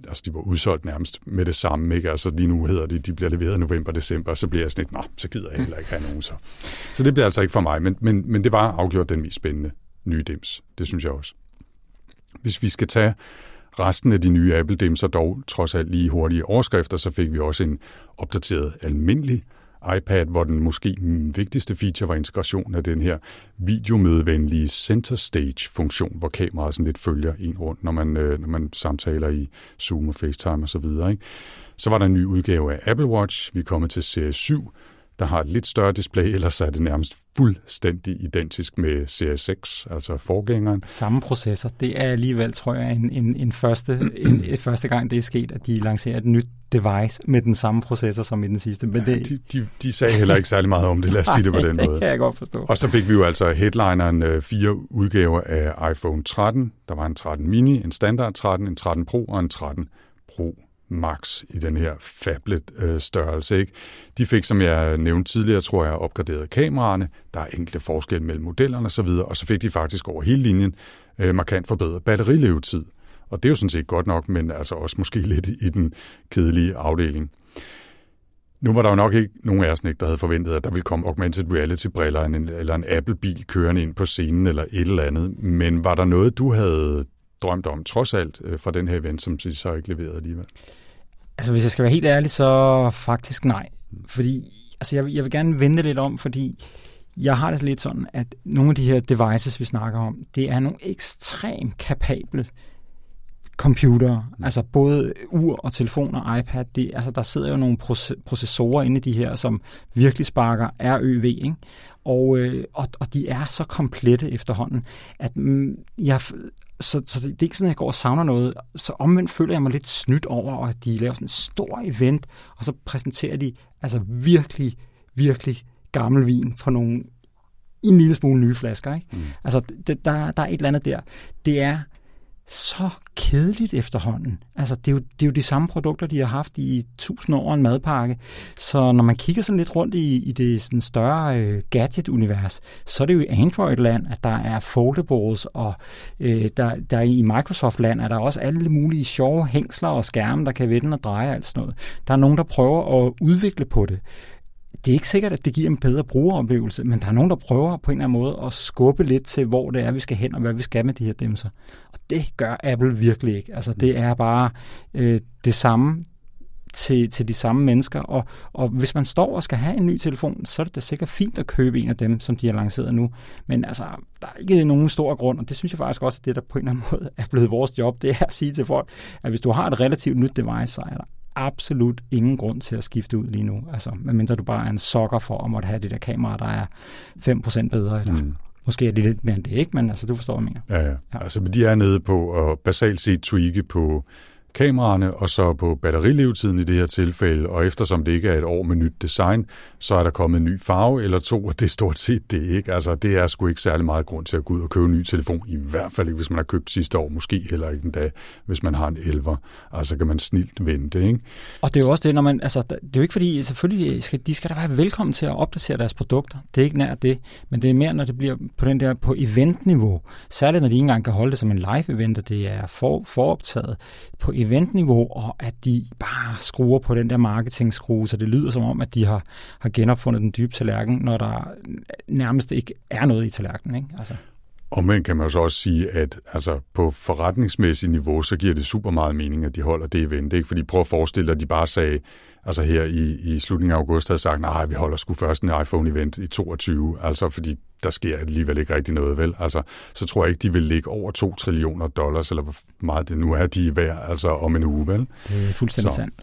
altså de var udsolgt nærmest med det samme, ikke? Altså lige nu hedder det, de bliver leveret i november, december, så bliver jeg sådan lidt, nå, så gider jeg heller ikke have nogen så. Så det bliver altså ikke for mig, men, men, men det var afgjort den mest spændende nye dims. Det synes jeg også. Hvis vi skal tage resten af de nye Apple-dimser dog trods alt lige hurtige overskrifter, så fik vi også en opdateret almindelig iPad, hvor den måske vigtigste feature var integration af den her videomødevenlige center stage-funktion, hvor kameraet sådan lidt følger en rundt, når man, når man samtaler i Zoom og FaceTime osv. Så, så var der en ny udgave af Apple Watch. Vi er kommet til serie syv, der har et lidt større display, ellers er det nærmest fuldstændig identisk med serie seks, altså forgængeren. Samme processor. Det er alligevel, tror jeg, en, en, en, første, en, en første gang, det er sket, at de lancerer et nyt device med den samme processor som i den sidste. Men ja, det... de, de, de sagde heller ikke særlig meget om det, lad os sige det på den måde. Det kan jeg godt forstå. Og så fik vi jo altså headlineren fire udgaver af iPhone tretten. Der var en tretten mini, en standard tretten, en tretten Pro og en tretten Pro Max i den her phablet-størrelse, øh, ikke? De fik, som jeg nævnte tidligere, tror jeg, opgraderet kameraerne. Der er enkelte forskel mellem modellerne osv., og så fik de faktisk over hele linjen øh, markant forbedret batterilevetid. Og det er jo sådan set godt nok, men altså også måske lidt i den kedelige afdeling. Nu var der jo nok ikke nogen af os, der havde forventet, at der ville komme augmented reality-briller eller en Apple-bil kørende ind på scenen eller et eller andet, men var der noget, du havde drømt om, trods alt, fra den her event, som de så ikke leverede alligevel? Altså, hvis jeg skal være helt ærlig, så faktisk nej. Fordi, altså, jeg, jeg vil gerne vente lidt om, fordi jeg har det lidt sådan, at nogle af de her devices, vi snakker om, det er nogle ekstremt kapable computere, mm. altså både ur og telefon og iPad, det, altså, der sidder jo nogle processorer inde i de her, som virkelig sparker R Ø V, ikke? Og, øh, og, og de er så komplette efterhånden, at mm, jeg... Så, så det er ikke sådan, at jeg går og savner noget. Så omvendt føler jeg mig lidt snydt over, at de laver sådan et stort event, og så præsenterer de altså virkelig, virkelig gammel vin på nogle, en lille smule nye flasker, ikke? Mm. Altså, det, der, der er et eller andet der. Det er så kedeligt efterhånden. Altså, det er, jo, det er jo de samme produkter, de har haft i tusind år en madpakke. Så når man kigger sådan lidt rundt i, i det sådan større øh, gadget-univers, så er det jo i Android-land, at der er foldables, og øh, der, der i Microsoft-land er der også alle mulige sjove hængsler og skærme, der kan vende og dreje og alt sådan noget. Der er nogen, der prøver at udvikle på det. Det er ikke sikkert, at det giver en bedre brugeroplevelse, men der er nogen, der prøver på en eller anden måde at skubbe lidt til, hvor det er, vi skal hen, og hvad vi skal med de her dimser. Og det gør Apple virkelig ikke. Altså, det er bare øh, det samme til, til de samme mennesker, og, og hvis man står og skal have en ny telefon, så er det da sikkert fint at købe en af dem, som de har lanceret nu. Men altså, der er ikke nogen stor grund, og det synes jeg faktisk også, at det, der på en eller anden måde er blevet vores job, det er at sige til folk, at hvis du har et relativt nyt device, så er der absolut ingen grund til at skifte ud lige nu. Altså, medmindre du bare er en sokker for at måtte have det der kamera, der er fem procent bedre, eller mm. måske er det lidt mere end det, ikke? Men altså, du forstår, hvad jeg mener. Ja, ja. Ja. Altså, men de er nede på at basalt set tweake på kameraerne, og så på batterilevetiden i det her tilfælde, og eftersom det ikke er et år med nyt design, så er der kommet en ny farve eller to, og det er stort set det, ikke? Altså, det er sgu ikke særlig meget grund til at gå ud og købe en ny telefon, i hvert fald ikke, hvis man har købt sidste år, måske heller ikke en dag, hvis man har en elver. Altså, kan man snilt vente, ikke? Og det er jo også det, når man, altså, det er jo ikke fordi, selvfølgelig, skal, de skal da være velkommen til at opdatere deres produkter, det er ikke nær det, men det er mere, når det bliver på den der, på eventniveau, særligt når de ikke engang kan holde det som en live-event, og det er for, foroptaget på eventniveau, og at de bare skruer på den der marketingskrue, så det lyder som om, at de har, har genopfundet den dybe tallerken, når der nærmest ikke er noget i tallerkenen, ikke? Altså. Og men kan man jo så også sige, at altså, på forretningsmæssigt niveau, så giver det super meget mening, at de holder det event, ikke? Fordi prøv at forestille dig, at de bare sagde, altså her i, i slutningen af august, havde sagt, nej, vi holder sgu først en iPhone-event i toogtyve, altså fordi der sker alligevel ikke rigtig noget, vel? Altså, så tror jeg ikke, de vil ligge over to trillioner dollars, eller hvor meget det nu er, de er værd, altså om en uge, vel? Det er fuldstændig så sandt.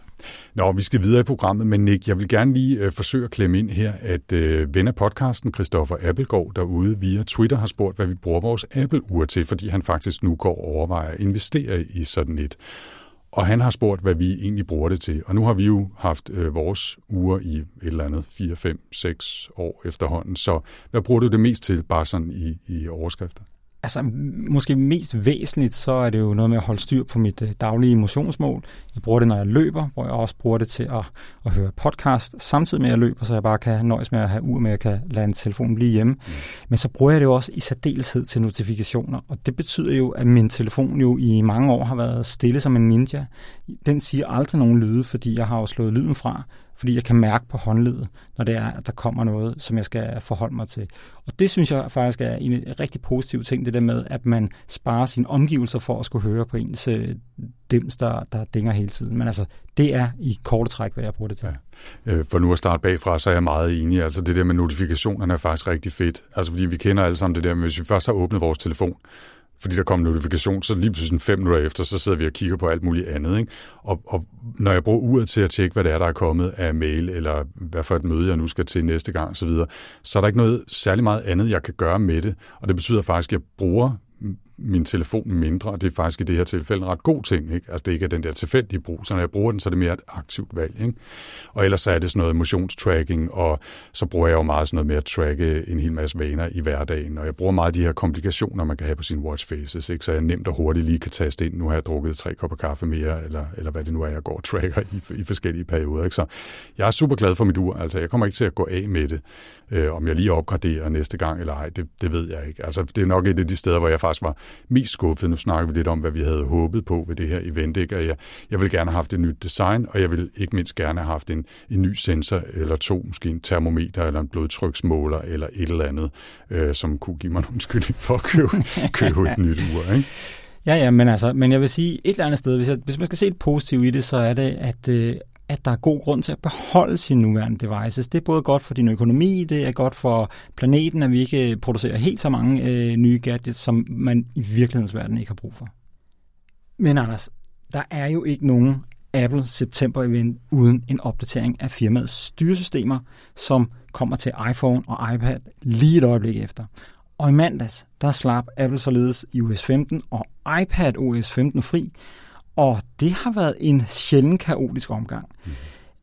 Nå, vi skal videre i programmet, men Nick, jeg vil gerne lige øh, forsøge at klemme ind her, at øh, ven af podcasten, Christoffer Appelgaard, derude via Twitter har spurgt, hvad vi bruger vores Apple-ur til, fordi han faktisk nu går og overvejer at investere i sådan et. Og han har spurgt, hvad vi egentlig bruger det til. Og nu har vi jo haft øh, vores uger i et eller andet fire, fem, seks år efterhånden. Så hvad bruger du det mest til, bare sådan i, i overskrifter? Altså, måske mest væsentligt, så er det jo noget med at holde styr på mit daglige motionsmål. Jeg bruger det, når jeg løber, hvor jeg også bruger det til at, at høre podcast, samtidig med at jeg løber, så jeg bare kan nøjes med at have ur med, at jeg kan lade en telefon blive hjemme. Mm. Men så bruger jeg det jo også i særdeleshed til notifikationer, og det betyder jo, at min telefon jo i mange år har været stille som en ninja. Den siger aldrig nogen lyde, fordi jeg har jo slået lyden fra, fordi jeg kan mærke på håndledet, når det er, at der kommer noget, som jeg skal forholde mig til. Og det synes jeg faktisk er en rigtig positiv ting, det der med, at man sparer sine omgivelser for at skulle høre på ens dims, der, der dinger hele tiden. Men altså, det er i korte træk, hvad jeg bruger det til. Ja. For nu at starte bagfra, så er jeg meget enig. Altså det der med notifikationerne er faktisk rigtig fedt. Altså fordi vi kender alle sammen det der med, hvis vi først har åbnet vores telefon, fordi der kom en notifikation, så lige pludselig fem minutter efter, så sidder vi og kigger på alt muligt andet. Ikke? Og, og når jeg bruger uret til at tjekke, hvad det er, der er kommet af mail, eller hvad for et møde, jeg nu skal til næste gang osv., så, så er der ikke noget særlig meget andet, jeg kan gøre med det. Og det betyder faktisk, at jeg bruger min telefon mindre, og det er faktisk i det her tilfælde en ret god ting. Ikke? Altså det ikke er den der tilfældige brug, så når jeg bruger den, så er det mere et aktivt valg. Ikke? Og ellers så er det sådan noget motionstracking, og så bruger jeg jo meget sådan noget med at tracke en hel masse vaner i hverdagen, og jeg bruger meget de her komplikationer, man kan have på sine watchfaces, ikke? Så jeg nemt og hurtigt lige kan taste ind, nu har jeg drukket tre kopper kaffe mere, eller, eller hvad det nu er, jeg går og tracker i, i forskellige perioder. Ikke? Så jeg er super glad for mit ur, altså jeg kommer ikke til at gå af med det, øh, om jeg lige opgraderer næste gang eller ej, det, det ved jeg ikke. Altså det er nok et af de steder, hvor jeg faktisk var mest skuffet. Nu snakker vi lidt om, hvad vi havde håbet på ved det her event, ikke? Og jeg, jeg ville gerne have haft et nyt design, og jeg ville ikke mindst gerne have haft en, en ny sensor eller to, måske en termometer eller en blodtryksmåler eller et eller andet, øh, som kunne give mig nogle skyldig for at købe, købe et nyt ur, ikke? Ja, ja, men altså, men jeg vil sige et eller andet sted, hvis, jeg, hvis man skal se et positivt i det, så er det, at øh at der er god grund til at beholde sine nuværende devices. Det er både godt for din økonomi, det er godt for planeten, at vi ikke producerer helt så mange øh, nye gadgets, som man i virkelighedens verden ikke har brug for. Men Anders, der er jo ikke nogen Apple September-event uden en opdatering af firmaets styresystemer, som kommer til iPhone og iPad lige et øjeblik efter. Og i mandags, der slap Apple således i O S femten og iPad O S femten fri, og det har været en sjældent kaotisk omgang. Mm.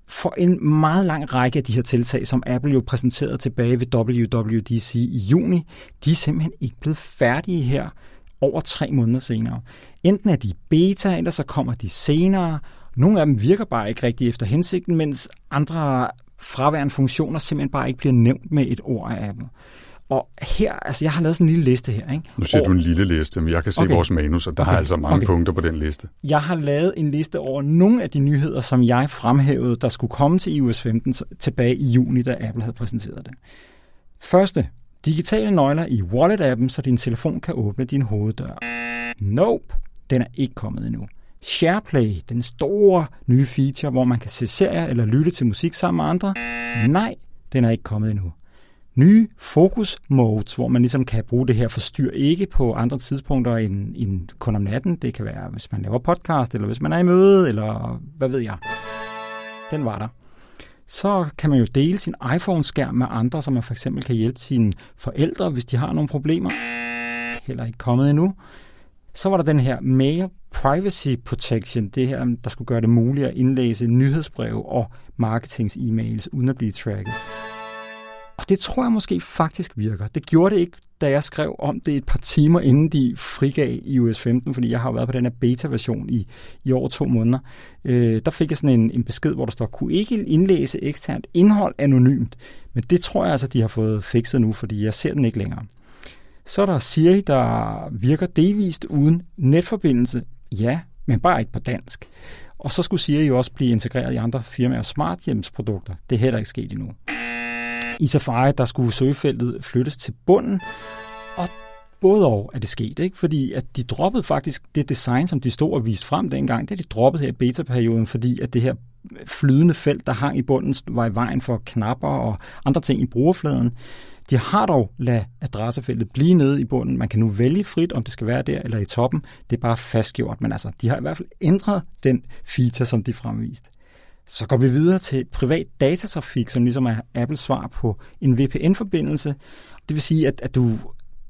For en meget lang række af de her tiltag, som Apple jo præsenterede tilbage ved W W D C i juni, de er simpelthen ikke blevet færdige her over tre måneder senere. Enten er de beta, eller så kommer de senere. Nogle af dem virker bare ikke rigtig efter hensigten, mens andre fraværende funktioner simpelthen bare ikke bliver nævnt med et ord af Apple. Og her, altså jeg har lavet sådan en lille liste her, ikke? Nu siger over... du en lille liste, men jeg kan se okay. vores manus, og der okay. har altså mange okay. punkter på den liste. Jeg har lavet en liste over nogle af de nyheder, som jeg fremhævede, der skulle komme til i O S femten tilbage i juni, da Apple havde præsenteret det. Første, digitale nøgler i Wallet-appen, så din telefon kan åbne din hoveddør. Nope, den er ikke kommet endnu. SharePlay, den store nye feature, hvor man kan se serier eller lytte til musik sammen med andre. Nej, den er ikke kommet endnu. Nye focus modes, hvor man ligesom kan bruge det her forstyr ikke på andre tidspunkter end, end kun om natten. Det kan være, hvis man laver podcast, eller hvis man er i møde, eller hvad ved jeg. Den var der. Så kan man jo dele sin iPhone-skærm med andre, så man for eksempel kan hjælpe sine forældre, hvis de har nogle problemer. Heller ikke kommet endnu. Så var der den her Mail Privacy Protection, det her, der skulle gøre det muligt at indlæse nyhedsbreve og marketings-e-mails uden at blive tracket. Og det tror jeg måske faktisk virker. Det gjorde det ikke, da jeg skrev om det et par timer, inden de frigav i O S femten, fordi jeg har været på den her beta-version i, i over to måneder. Øh, der fik jeg sådan en, en besked, hvor der står, kunne ikke indlæse eksternt indhold anonymt. Men det tror jeg altså, de har fået fikset nu, fordi jeg ser den ikke længere. Så er der Siri, der virker delvist uden netforbindelse. Ja, men bare ikke på dansk. Og så skulle Siri jo også blive integreret i andre firmaers smarthjemsprodukter. Det er heller ikke sket endnu. I Safari, der skulle søgefeltet flyttes til bunden, og både og er det sket, ikke? Fordi at de droppede faktisk det design, som de stod og viste frem dengang, det er de droppet her i beta-perioden, fordi at det her flydende felt, der hang i bunden, var i vejen for knapper og andre ting i brugerfladen. De har dog ladet adressefeltet blive nede i bunden. Man kan nu vælge frit, om det skal være der eller i toppen. Det er bare fastgjort, men altså, de har i hvert fald ændret den feature, som de fremviste. Så går vi videre til privat datatrafik, som ligesom er Apples svar på en V P N-forbindelse. Det vil sige, at, at du,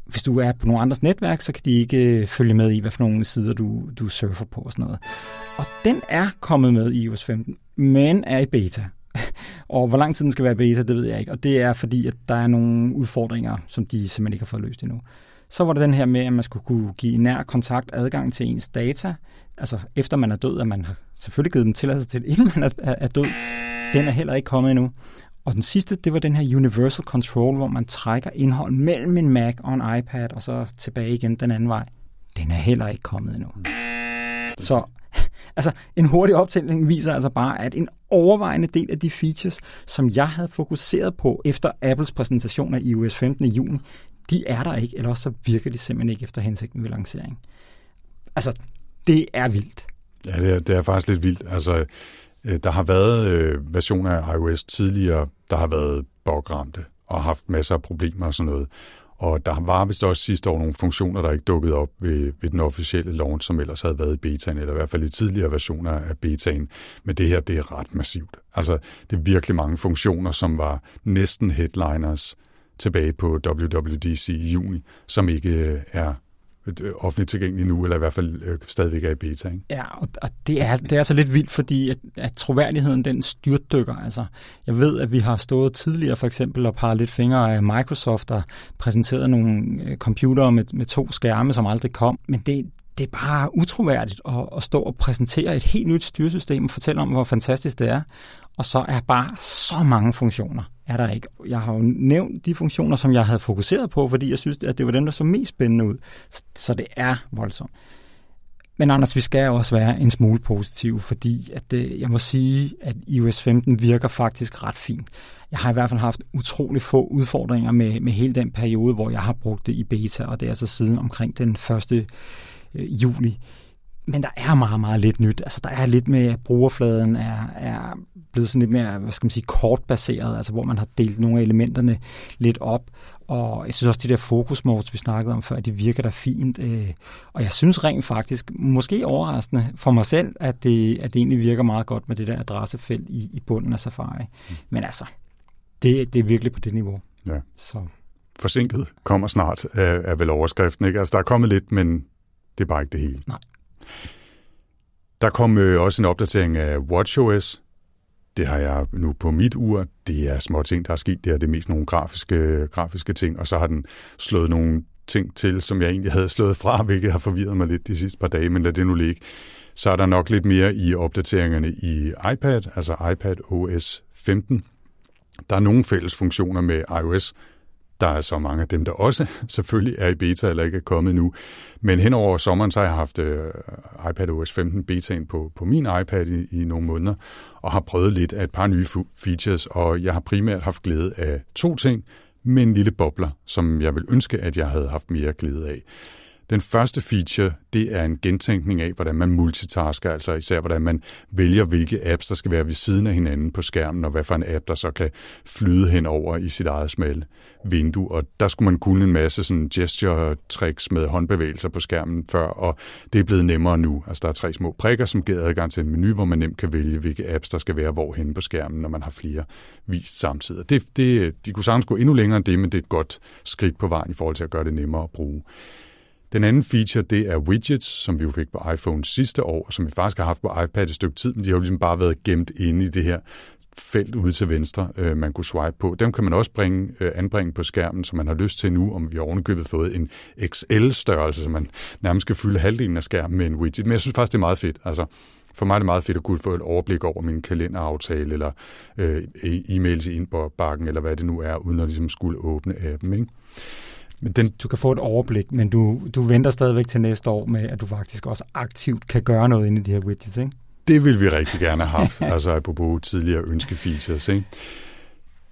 hvis du er på nogle andres netværk, så kan de ikke følge med i, hvad for nogle sider du, du surfer på og sådan noget. Og den er kommet med i i O S femten, men er i beta. Og hvor lang tid den skal være i beta, det ved jeg ikke. Og det er fordi, at der er nogle udfordringer, som de simpelthen ikke har fået løst endnu. Så var der den her med, at man skulle kunne give nær kontakt adgang til ens data, altså efter man er død, at man har selvfølgelig givet dem tilladelse til, inden man er død. Den er heller ikke kommet endnu. Og den sidste, det var den her universal control, hvor man trækker indhold mellem en Mac og en iPad, og så tilbage igen den anden vej. Den er heller ikke kommet endnu. Så altså, en hurtig optælling viser altså bare, at en overvejende del af de features, som jeg havde fokuseret på efter Apples præsentation af i O S femten i juni, de er der ikke, eller også så virker de simpelthen ikke efter hensigten ved lancering. Altså, det er vildt. Ja, det er, det er faktisk lidt vildt. Altså, der har været øh, versioner af iOS tidligere, der har været bugramte og haft masser af problemer og sådan noget. Og der var vist også sidste år nogle funktioner, der ikke dukkede op ved, ved den officielle launch, som ellers havde været i betaen, eller i hvert fald i tidligere versioner af betaen. Men det her, det er ret massivt. Altså, det er virkelig mange funktioner, som var næsten headliners tilbage på W W D C i juni, som ikke er offentligt tilgængelige nu, eller i hvert fald stadigvæk er i beta. Ikke? Ja, og det er, det er så lidt vildt, fordi at, at troværdigheden, den styrtdykker. Altså, jeg ved, at vi har stået tidligere for eksempel og parret lidt fingre af Microsoft, der præsenterede nogle computere med, med to skærme, som aldrig kom. Men det, det er bare utroværdigt at, at stå og præsentere et helt nyt styresystem og fortælle om, hvor fantastisk det er. Og så er bare så mange funktioner, er der ikke. Jeg har jo nævnt de funktioner, som jeg havde fokuseret på, fordi jeg synes, at det var dem, der så mest spændende ud. Så det er voldsomt. Men Anders, vi skal også være en smule positive, fordi at det, jeg må sige, at i O S femten virker faktisk ret fint. Jeg har i hvert fald haft utrolig få udfordringer med, med hele den periode, hvor jeg har brugt det i beta, og det er altså siden omkring den første juli. Men der er meget, meget lidt nyt. Altså, der er lidt med, at brugerfladen er, er blevet sådan lidt mere, hvad skal man sige, kortbaseret, altså hvor man har delt nogle af elementerne lidt op. Og jeg synes også, de der focus modes, vi snakkede om før, de virker da fint. Og jeg synes rent faktisk, måske overraskende for mig selv, at det, at det egentlig virker meget godt med det der adressefelt i, i bunden af Safari. Mm. Men altså, det, det er virkelig på det niveau. Ja. Så. Forsinket kommer snart, er, er vel overskriften, ikke? Altså, der er kommet lidt, men det er bare ikke det hele. Nej. Der kom øh, også en opdatering af watchOS. Det har jeg nu på mit ur. Det er små ting, der er sket. Det er det mest nogle grafiske, grafiske ting. Og så har den slået nogle ting til, som jeg egentlig havde slået fra, hvilket har forvirret mig lidt de sidste par dage, men lad det nu ligge. Så er der nok lidt mere i opdateringerne i iPad, altså iPad O S femten. Der er nogle fælles funktioner med iOS. Der er så mange af dem, der også selvfølgelig er i beta eller ikke er kommet nu. Men hen over sommeren, så har jeg haft uh, iPad O S femten betaen på, på min iPad i, i nogle måneder, og har prøvet lidt af et par nye features, og jeg har primært haft glæde af to ting, men en lille bobler, som jeg vil ønske, at jeg havde haft mere glæde af. Den første feature, det er en gentænkning af, hvordan man multitasker, altså især hvordan man vælger, hvilke apps, der skal være ved siden af hinanden på skærmen, og hvad for en app, der så kan flyde henover i sit eget smalle vindue. Og der skulle man kunne en masse sådan gesture-tricks med håndbevægelser på skærmen før, og det er blevet nemmere nu. Altså der er tre små prikker, som giver adgang til en menu, hvor man nemt kan vælge, hvilke apps, der skal være hvorhenne på skærmen, når man har flere vist samtidig. Det, det, de kunne sagtens gå endnu længere end det, men det er et godt skridt på vejen i forhold til at gøre det nemmere at bruge. Den anden feature, det er widgets, som vi jo fik på iPhone sidste år, og som vi faktisk har haft på iPad et stykke tid, men de har jo ligesom bare været gemt inde i det her felt ude til venstre, øh, man kunne swipe på. Dem kan man også bringe, øh, anbringe på skærmen, som man har lyst til nu, om vi har ovenikøbet fået en X L-størrelse, så man nærmest skal fylde halvdelen af skærmen med en widget. Men jeg synes faktisk, det er meget fedt. Altså, for mig er det meget fedt at kunne få et overblik over min kalenderaftale, eller øh, e-mails i indbakken, eller hvad det nu er, uden at ligesom skulle åbne appen, ikke? Men den, du kan få et overblik, men du, du venter stadigvæk til næste år med, at du faktisk også aktivt kan gøre noget inde i de her widgets, ikke? Det vil vi rigtig gerne have haft, altså apropos tidligere ønskefeatures, ikke?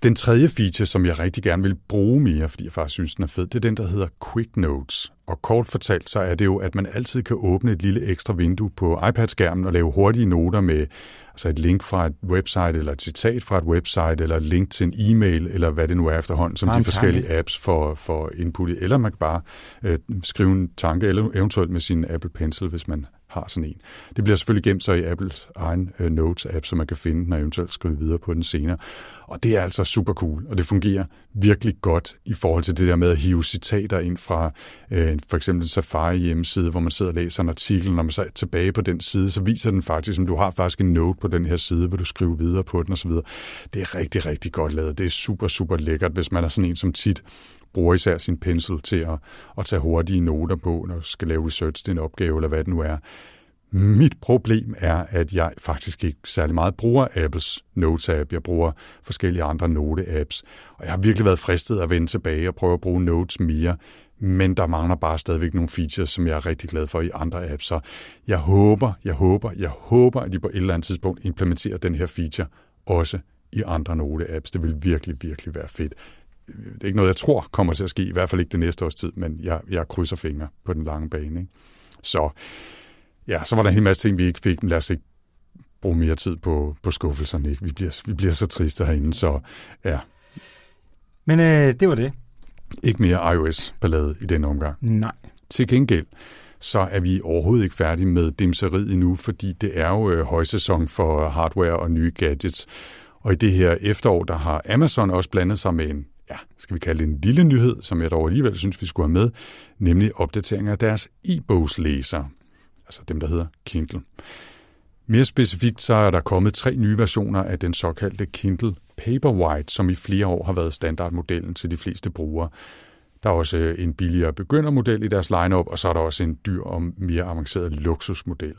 Den tredje feature, som jeg rigtig gerne vil bruge mere, fordi jeg faktisk synes, den er fed, det er den, der hedder Quick Notes. Og kort fortalt, så er det jo, at man altid kan åbne et lille ekstra vindue på iPad-skærmen og lave hurtige noter med altså et link fra et website, eller et citat fra et website, eller et link til en e-mail, eller hvad det nu er efterhånden, som de forskellige apps får, får input i. Eller man kan bare øh, skrive en tanke, eller eventuelt med sin Apple Pencil, hvis man har sådan en. Det bliver selvfølgelig gemt så i Apples egen øh, Notes-app, så man kan finde den og eventuelt skrive videre på den senere. Og det er altså super cool, og det fungerer virkelig godt i forhold til det der med at hive citater ind fra øh, for eksempel en Safari hjemmeside, hvor man sidder og læser en artikel, når man så er tilbage på den side, så viser den faktisk, at du har faktisk en note på den her side, hvor du skriver videre på den osv. Det er rigtig, rigtig godt lavet. Det er super, super lækkert, hvis man er sådan en, som tit bruger især sin pensel til at, at tage hurtige noter på, når du skal lave research til en opgave, eller hvad det nu er. Mit problem er, at jeg faktisk ikke særlig meget bruger Apples Notes-app. Jeg bruger forskellige andre note-apps, og jeg har virkelig været fristet at vende tilbage og prøve at bruge Notes mere, men der mangler bare stadigvæk nogle features, som jeg er rigtig glad for i andre apps. Så jeg håber, jeg håber, jeg håber, at de på et eller andet tidspunkt implementerer den her feature også i andre note-apps. Det vil virkelig, virkelig være fedt. Det er ikke noget, jeg tror kommer til at ske, i hvert fald ikke det næste års tid, men jeg, jeg krydser fingre på den lange bane. Ikke? Så ja, så var der en hel masse ting, vi ikke fik, men lad os ikke bruge mere tid på, på skuffelserne. Ikke? Vi, bliver, vi bliver så triste herinde, så ja. Men øh, det var det. Ikke mere iOS-ballade i denne omgang. Nej. Til gengæld, så er vi overhovedet ikke færdige med dimseriet endnu, fordi det er jo øh, højsæson for hardware og nye gadgets. Og i det her efterår, der har Amazon også blandet sig med en, ja, skal vi kalde det en lille nyhed, som jeg dog alligevel synes, vi skulle have med, nemlig opdateringer af deres e-bogslæsere, altså dem, der hedder Kindle. Mere specifikt så er der kommet tre nye versioner af den såkaldte Kindle Paperwhite, som i flere år har været standardmodellen til de fleste brugere. Der er også en billigere begyndermodel i deres lineup, og så er der også en dyr og mere avanceret luksusmodel.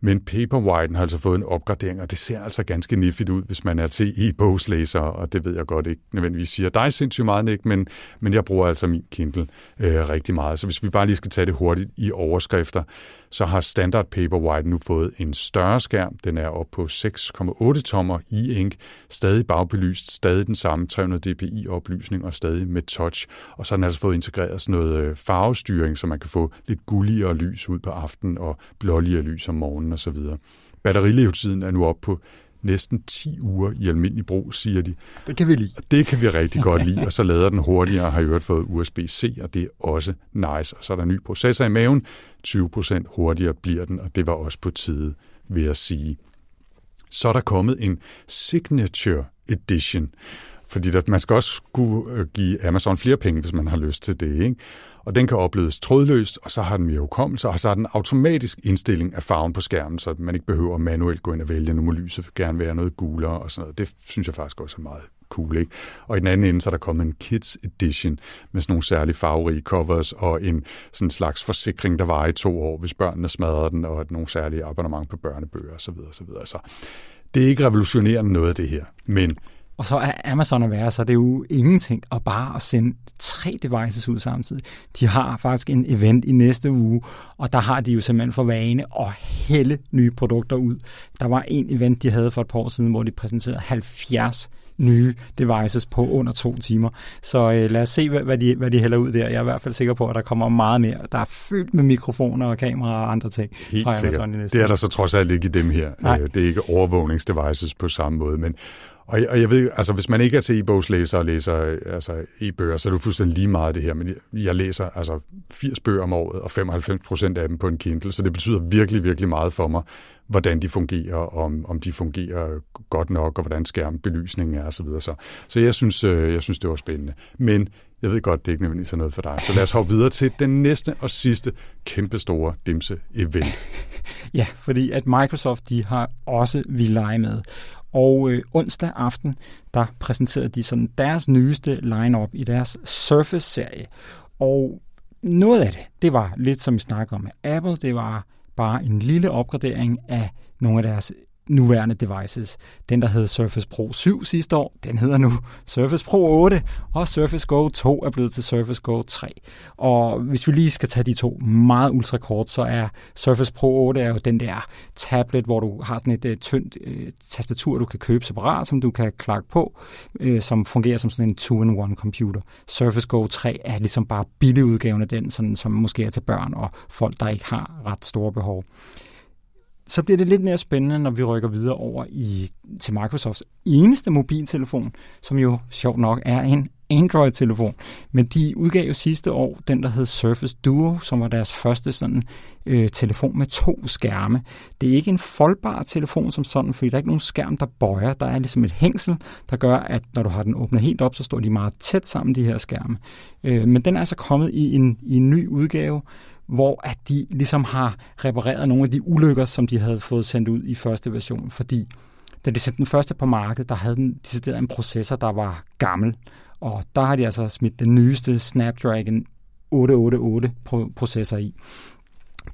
Men Paperwhiten har altså fået en opgradering, og det ser altså ganske niffigt ud, hvis man er til e-bogslæser, og det ved jeg godt ikke nødvendigvis siger dig sindssygt meget, Nick, men, men jeg bruger altså min Kindle øh, rigtig meget. Så hvis vi bare lige skal tage det hurtigt i overskrifter, så har standard Paperwhiten nu fået en større skærm. Den er oppe på seks komma otte tommer e-ink, stadig bagbelyst, stadig den samme tre hundrede d p i-oplysning og stadig med touch. Og så har den altså fået integreret sådan noget farvestyring, så man kan få lidt gulligere lys ud på aftenen og blåligere lys om morgenen og så videre. Batterilevetiden er nu oppe på næsten ti uger i almindelig brug, siger de. Det kan vi lide. Og det kan vi rigtig godt lide, og så lader den hurtigere og har i øvrigt fået U S B C, og det er også nice. Og så er der en ny processor i maven, tyve procent hurtigere bliver den, og det var også på tide, vil jeg sige. Så er der kommet en Signature Edition, fordi der, man skal også kunne give Amazon flere penge, hvis man har lyst til det, ikke? Og den kan opløses trådløst, og så har den mere hukommelse, og så har den automatisk indstilling af farven på skærmen, så man ikke behøver manuelt gå ind og vælge, nu må lyset gerne være noget gulere og sådan noget. Det synes jeg faktisk også er meget cool, ikke? Og i den anden ende, så er der kommet en Kids Edition med sådan nogle særlige farverige covers og en sådan slags forsikring, der varer i to år, hvis børnene smadrer den, og nogle særlige abonnement på børnebøger osv. osv. Så det er ikke revolutionerende noget af det her, men... Og så er Amazon at være, så det er jo ingenting at bare at sende tre devices ud samtidig. De har faktisk en event i næste uge, og der har de jo simpelthen for vane at hælde nye produkter ud. Der var en event, de havde for et par år siden, hvor de præsenterede halvfjerds nye devices på under to timer. Så øh, lad os se, hvad de, hvad de hælder ud der. Jeg er i hvert fald sikker på, at der kommer meget mere. Der er fyldt med mikrofoner og kameraer og andre ting. Helt fra Amazon i næste uge. Det er der så trods alt ikke i dem her. Nej. Det er ikke overvågningsdevices på samme måde, men og jeg ved, altså hvis man ikke er til e-bogslæser og læser altså e-bøger, så er det fuldstændig lige meget det her. Men jeg læser altså firs bøger om året, og femoghalvfems procent af dem på en Kindle, så det betyder virkelig, virkelig meget for mig, hvordan de fungerer, om, om de fungerer godt nok, og hvordan skærmbelysningen er osv. Så, så jeg synes, jeg synes, det var spændende. Men jeg ved godt, det er ikke nødvendigvis noget for dig. Så lad os hoppe videre til den næste og sidste kæmpestore dimse-event. Ja, fordi at Microsoft, de har også vil lege med. Og øh, onsdag aften, der præsenterede de sådan deres nyeste line-up i deres Surface-serie. Og noget af det, det var lidt som vi snakker om med Apple, det var bare en lille opgradering af nogle af deres nuværende devices. Den, der hed Surface Pro syv sidste år, den hedder nu Surface Pro otte, og Surface Go to er blevet til Surface Go tre. Og hvis vi lige skal tage de to meget ultrakort, så er Surface Pro otte er jo den der tablet, hvor du har sådan et uh, tyndt uh, tastatur, du kan købe separat, som du kan klakke på, uh, som fungerer som sådan en two-in-one computer. Surface Go tre er ligesom bare billigudgaven af den, sådan, som måske er til børn og folk, der ikke har ret store behov. Så bliver det lidt mere spændende, når vi rykker videre over i, til Microsofts eneste mobiltelefon, som jo sjovt nok er en Android-telefon. Men de udgav sidste år den, der hed Surface Duo, som var deres første sådan, øh, telefon med to skærme. Det er ikke en foldbar telefon som sådan, fordi der er ikke nogen skærm, der bøjer. Der er ligesom et hængsel, der gør, at når du har den åbnet helt op, så står de meget tæt sammen, de her skærme. Øh, men den er altså kommet i en, i en ny udgave, hvor at de ligesom har repareret nogle af de ulykker, som de havde fået sendt ud i første version, fordi da de sendte den første på markedet, der havde den decideret en processor, der var gammel, og der har de altså smidt den nyeste Snapdragon otte otte otte processor i.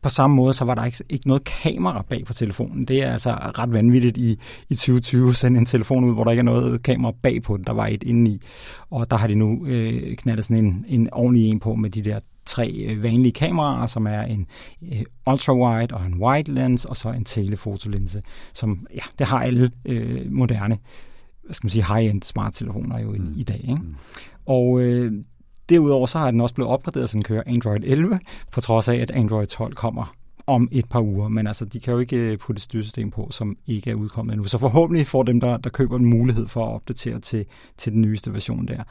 På samme måde, så var der ikke, ikke noget kamera bag på telefonen. Det er altså ret vanvittigt i, i tyve tyve at sende en telefon ud, hvor der ikke er noget kamera bag på den. Der var et indeni, og der har de nu øh, knaldet sådan en, en ordentlig en på med de der tre vanlige kameraer, som er en øh, ultrawide og en wide lens, og så en telefotolinse, som ja, det har alle øh, moderne, hvad skal man sige, high-end smarttelefoner jo i, mm. i dag. Ikke? Mm. Og øh, derudover så har den også blevet opgraderet, så den kører Android elleve, på trods af, at Android tolv kommer om et par uger. Men altså, de kan jo ikke putte et styresystem på, som ikke er udkommet endnu. Så forhåbentlig får dem, der, der køber en mulighed for at opdatere til, til den nyeste version der.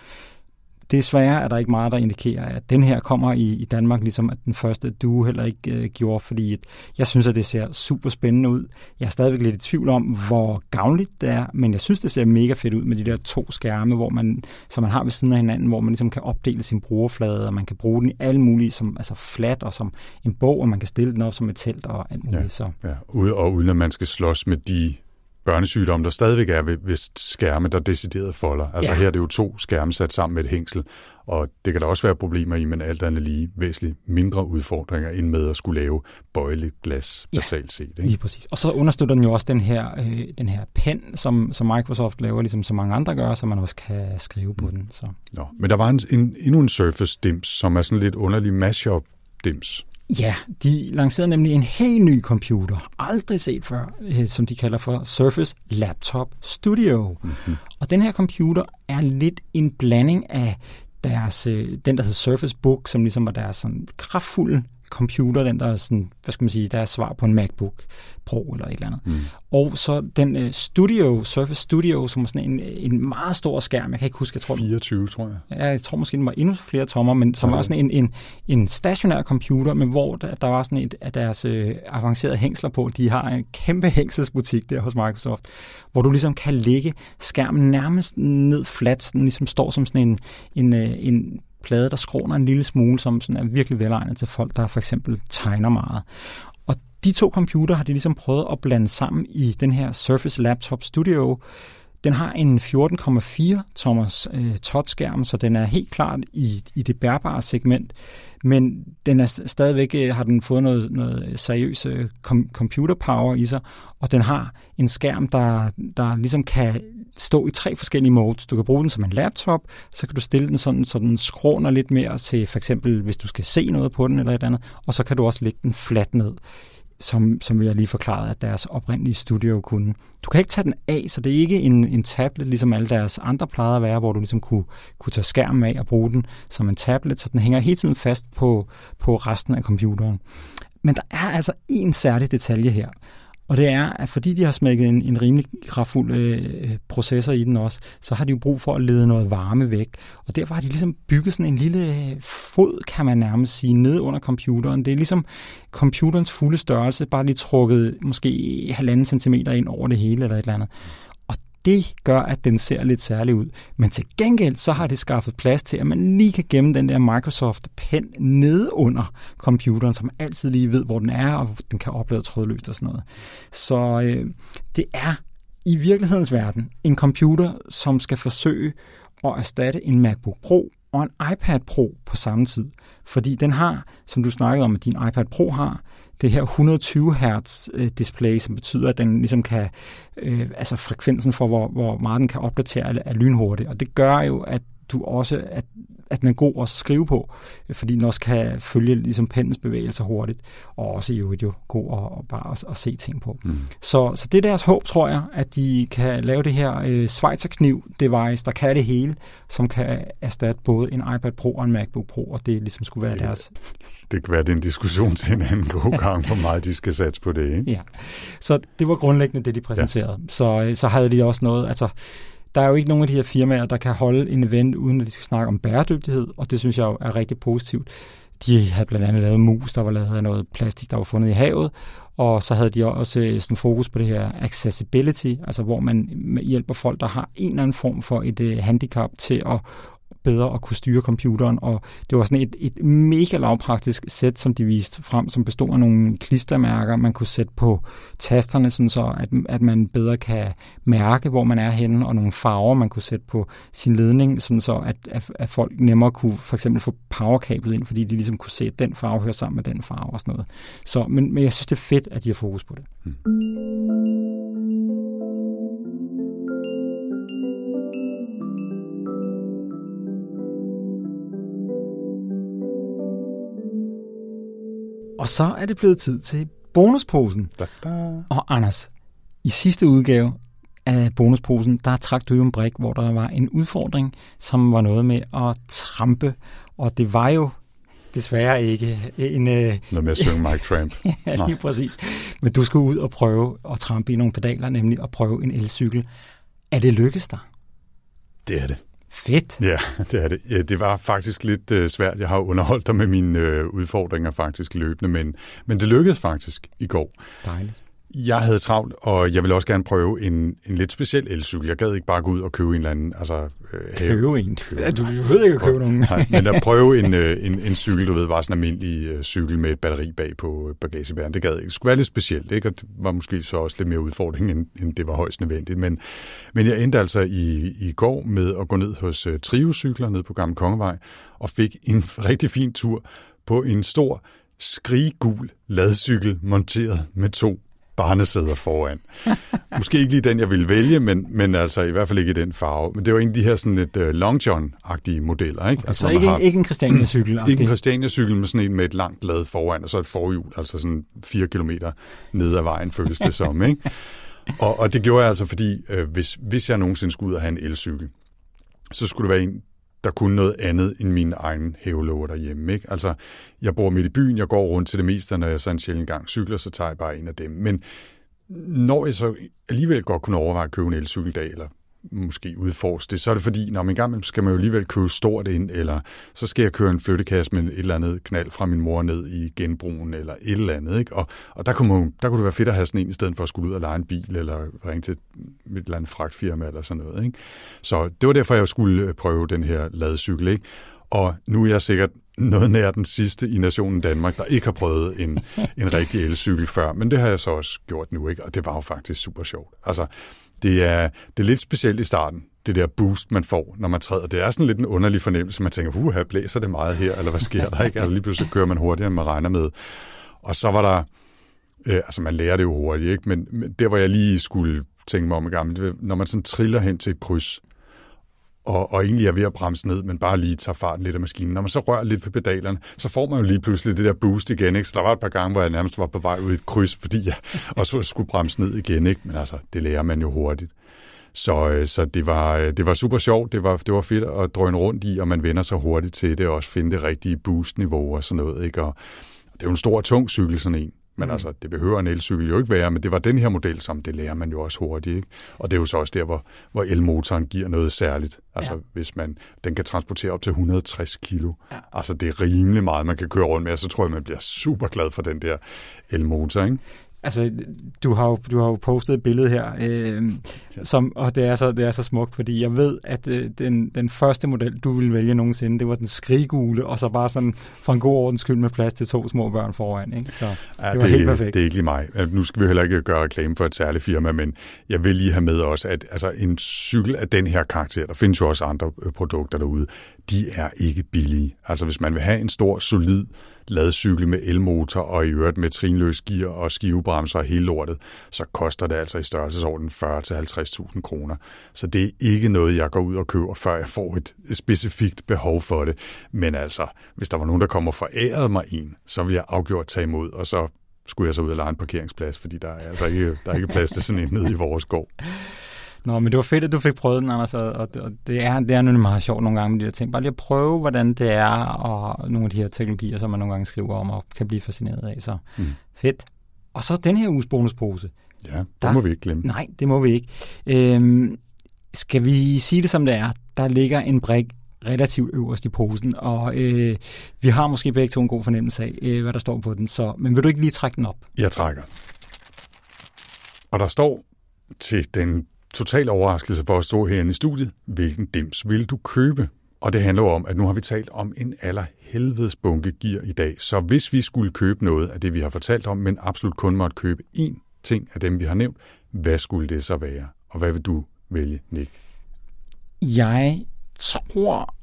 Desværre er der ikke meget, der indikerer, at den her kommer i, i Danmark, ligesom at den første Duo heller ikke øh, gjorde, fordi jeg synes, at det ser super spændende ud. Jeg er stadigvæk lidt i tvivl om, hvor gavnligt det er, men jeg synes, det ser mega fedt ud med de der to skærme, hvor man, som man har ved siden af hinanden, hvor man ligesom kan opdele sin brugerflade, og man kan bruge den i alle mulige, som, altså flat og som en bog, og man kan stille den op som et telt og alt muligt. Ja, så. Ja. Og uden at man skal slås med de børnesygdomme, der stadigvæk er ved, ved skærme, der decideret folder. Altså ja. Her er det jo to skærme sat sammen med et hængsel, og det kan der også være problemer i, men alt andet lige væsentligt mindre udfordringer, end med at skulle lave bøjleglas basalt set. Ikke? Lige præcis. Og så understøtter den jo også den her, øh, den her pen, som, som Microsoft laver, ligesom så mange andre gør, så man også kan skrive på mm. den. Så. Nå, men der var en, en, endnu en Surface-dims, som er sådan lidt underlig mashup-dims. Ja, de lancerede nemlig en helt ny computer, aldrig set før, som de kalder for Surface Laptop Studio. Mm-hmm. Og den her computer er lidt en blanding af deres, den, der hedder Surface Book, som ligesom var deres sådan kraftfulde computer, den, der er sådan, hvad skal man sige, der er svar på en MacBook Pro eller et eller andet. Mm. Og så den Studio, Surface Studio, som er sådan en, en meget stor skærm. Jeg kan ikke huske, jeg tror... fireogtyve, tror jeg. Ja, jeg tror måske, den var endnu flere tommer, men som okay. var sådan en, en, en stationær computer, men hvor der, der var sådan et af deres øh, avancerede hængsler på. De har en kæmpe hængselsbutik der hos Microsoft, hvor du ligesom kan lægge skærmen nærmest ned flat, den ligesom står som sådan en... en, øh, en plade, der skråner en lille smule, som sådan er virkelig velegnet til folk, der for eksempel tegner meget. Og de to computere har de ligesom prøvet at blande sammen i den her Surface Laptop Studio. Den har en fjorten komma fire tommers øh, touchskærm, så den er helt klart i, i det bærbare segment, men den er stadigvæk, øh, har den fået noget, noget seriøs øh, com- computer power i sig, og den har en skærm, der, der ligesom kan stå i tre forskellige modes. Du kan bruge den som en laptop, så kan du stille den sådan, så den skråner lidt mere til for eksempel, hvis du skal se noget på den eller et andet, og så kan du også lægge den fladt ned. Som, som jeg lige forklarede, at deres oprindelige studio kunne. Du kan ikke tage den af, så det er ikke en, en tablet, ligesom alle deres andre plejede at være, hvor du ligesom kunne, kunne tage skærmen af og bruge den som en tablet, så den hænger hele tiden fast på, på resten af computeren. Men der er altså en særlig detalje her, og det er, at fordi de har smækket en, en rimelig kraftfuld øh, processor i den også, så har de jo brug for at lede noget varme væk. Og derfor har de ligesom bygget sådan en lille fod, kan man nærmest sige, ned under computeren. Det er ligesom computerens fulde størrelse, bare lige trukket måske halvanden centimeter ind over det hele eller et eller andet. Det gør, at den ser lidt særlig ud. Men til gengæld, så har det skaffet plads til, at man lige kan gemme den der Microsoft-pen nede under computeren, som altid lige ved, hvor den er, og den kan oplade trådløst og sådan noget. Så øh, det er i virkelighedens verden en computer, som skal forsøge at erstatte en MacBook Pro og en iPad Pro på samme tid. Fordi den har, som du snakkede om, at din iPad Pro har, det her et hundrede og tyve hertz display, som betyder, at den ligesom kan, øh, altså frekvensen for, hvor, hvor meget den kan opdatere, er lynhurtigt. Og det gør jo, at du også, at, at den er god at skrive på, fordi den også kan følge ligesom pennens bevægelser hurtigt, og også jo jo god at, at bare at, at se ting på. Mm. Så, så det er deres håb, tror jeg, at de kan lave det her øh, schweizerkniv-device, der kan det hele, som kan erstatte både en iPad Pro og en MacBook Pro, og det ligesom skulle være ja, deres... Det kan være, det er en diskussion til en anden god gang, hvor meget de skal satse på det, ikke? Ja, så det var grundlæggende det, de præsenterede. Ja. Så, så havde de også noget, altså... der er jo ikke nogen af de her firmaer, der kan holde en event, uden at de skal snakke om bæredygtighed, og det synes jeg jo er rigtig positivt. De havde blandt andet lavet mus, der var lavet af noget plastik, der var fundet i havet, og så havde de også sådan fokus på det her accessibility, altså hvor man hjælper folk, der har en eller anden form for et handicap til at bedre at kunne styre computeren, og det var sådan et, et mega lavpraktisk sæt, som de viste frem, som bestod af nogle klistermærker, man kunne sætte på tasterne, sådan så at, at man bedre kan mærke, hvor man er henne, og nogle farver, man kunne sætte på sin ledning, sådan så at, at, at folk nemmere kunne for eksempel få powerkablet ind, fordi de ligesom kunne se, at den farve hører sammen med den farve og sådan noget. Så, men, men jeg synes, det er fedt, at de har fokus på det. Hmm. Og så er det blevet tid til bonusposen. Da, da. Og Anders, i sidste udgave af bonusposen, der trak du jo en brik, hvor der var en udfordring, som var noget med at trampe. Og det var jo desværre ikke en... Noget med at synge Mike Tramp. Ja, lige præcis. Men du skulle ud og prøve at trampe i nogle pedaler, nemlig at prøve en elcykel. Er det lykkedes dig? Det er det. Fedt. Ja, det er det. Ja, det var faktisk lidt øh, svært. Jeg har underholdt dig med mine øh, udfordringer faktisk løbende, men, men det lykkedes faktisk i går. Dejligt. Jeg havde travlt, og jeg ville også gerne prøve en, en lidt speciel elcykel. Jeg gad ikke bare gå ud og købe en eller anden... Altså, øh, købe en? Købe. Ja, du behøvede ikke at købe nogen. Nej, men at prøve en, øh, en, en cykel, du ved, bare sådan en almindelig øh, cykel med et batteri bag på bagagebæren. Det gad ikke. Det skulle være lidt specielt, ikke? Og det var måske så også lidt mere udfordring, end, end det var højst nødvendigt. Men, men jeg endte altså i, i går med at gå ned hos øh, Trio-cykler ned på Gamle Kongevej, og fik en rigtig fin tur på en stor skriggul ladcykel monteret med to barnesæder foran. Måske ikke lige den, jeg ville vælge, men, men altså i hvert fald ikke i den farve. Men det var en af de her sådan lidt uh, Long John-agtige modeller, ikke? Okay, altså, så ikke, har, ikke en Christiania-cykel? Ikke en Christiania-cykel, men sådan en med et langt lad foran, og så et forhjul, altså sådan fire kilometer ned ad vejen, føles det som, ikke? Og, og det gjorde jeg altså, fordi øh, hvis, hvis jeg nogensinde skulle ud og have en elcykel, så skulle det være en, der kunne noget andet end mine egne hævelåger derhjemme, ikke? Altså, jeg bor midt i byen, jeg går rundt til det meste, når jeg så en sjældent gang cykler, så tager jeg bare en af dem. Men når jeg så alligevel godt kunne overveje at købe en elcykeldag, eller måske udforske det, så er det fordi, når man gammel skal man jo alligevel købe stort ind, eller så skal jeg køre en flyttekasse med et eller andet knald fra min mor ned i genbrugen, eller et eller andet, ikke? Og, og der, kunne man, der kunne det være fedt at have sådan en, i stedet for at skulle ud og lege en bil, eller ringe til et eller andet fragtfirma, eller sådan noget, ikke? Så det var derfor, jeg skulle prøve den her ladecykel, ikke? Og nu er jeg sikkert noget nær den sidste i nationen Danmark, der ikke har prøvet en, en rigtig elcykel før, men det har jeg så også gjort nu, ikke? Og det var jo faktisk super sjovt. Altså, Det er, det er lidt specielt i starten, det der boost, man får, når man træder. Det er sådan lidt en underlig fornemmelse. Man tænker, huha, blæser det meget her, eller hvad sker der? Ikke? Altså lige pludselig kører man hurtigere, end man regner med. Og så var der, øh, altså man lærer det jo hurtigt, ikke? Men, men der, hvor jeg lige skulle tænke mig om i gang, når man sådan triller hen til et kryds, og, og egentlig er ved at bremse ned, men bare lige tager farten lidt af maskinen. Når man så rører lidt ved pedalerne, så får man jo lige pludselig det der boost igen, ikke? Så der var et par gange, hvor jeg nærmest var på vej ud i et kryds, fordi jeg også skulle bremse ned igen, ikke? Men altså, det lærer man jo hurtigt. Så, så det, var, det var super sjovt, det var, det var fedt at drøne rundt i, og man vender sig hurtigt til det, og også finde det rigtige boostniveau og sådan noget, ikke? Og det er jo en stor, tung cykel, sådan en. Men altså, det behøver en elcykel jo ikke være, men det var den her model, som det lærer man jo også hurtigt, ikke? Og det er jo så også der, hvor, hvor elmotoren giver noget særligt. Altså, ja. Hvis man, den kan transportere op til et hundrede og tres kilo. Ja. Altså, det er rimelig meget, man kan køre rundt med, og så tror jeg, man bliver super glad for den der elmotor, ikke? Altså, du har jo, du har jo postet et billede her, øh, som, og det er, så, det er så smukt, fordi jeg ved, at øh, den, den første model, du ville vælge nogensinde, det var den skriggule, og så bare sådan for en god ordens skyld med plads til to små børn foran, ikke? Så det ja, var det, helt perfekt. Det er ikke lige mig. Nu skal vi heller ikke gøre reklame for et særligt firma, men jeg vil lige have med også, at altså, en cykel af den her karakter, der findes jo også andre produkter derude, de er ikke billige. Altså, hvis man vil have en stor, solid ladcykel med elmotor og i øvrigt med trinløs gear og skivebremser og hele lortet, så koster det altså i størrelsesorden fyrre til halvtreds tusind kroner. Så det er ikke noget, jeg går ud og køber, før jeg får et specifikt behov for det. Men altså, hvis der var nogen, der kom og forærede mig en, så ville jeg afgjort tage imod, og så skulle jeg så ud og lege en parkeringsplads, fordi der er altså ikke, der er ikke plads til sådan en nede i vores gård. Nå, men det var fedt, at du fik prøvet den, Anders, og det er, det er nemlig meget sjovt nogle gange med de der ting. Bare lige at prøve, hvordan det er, og nogle af de her teknologier, som man nogle gange skriver om og kan blive fascineret af. Så mm. fedt. Og så den her uges bonuspose. Ja, det må vi ikke glemme. Nej, det må vi ikke. Øhm, skal vi sige det som det er, der ligger en brik relativt øverst i posen, og øh, vi har måske begge to en god fornemmelse af, øh, hvad der står på den, så, men vil du ikke lige trække den op? Jeg trækker. Og der står til den totale overraskelse for at stå herinde i studiet, hvilken dims vil du købe? Og det handler om, at nu har vi talt om en allerhelvedes bunke gear i dag, så hvis vi skulle købe noget af det, vi har fortalt om, men absolut kun måtte købe én ting af dem, vi har nævnt, hvad skulle det så være? Og hvad vil du vælge, Nick? Jeg tror...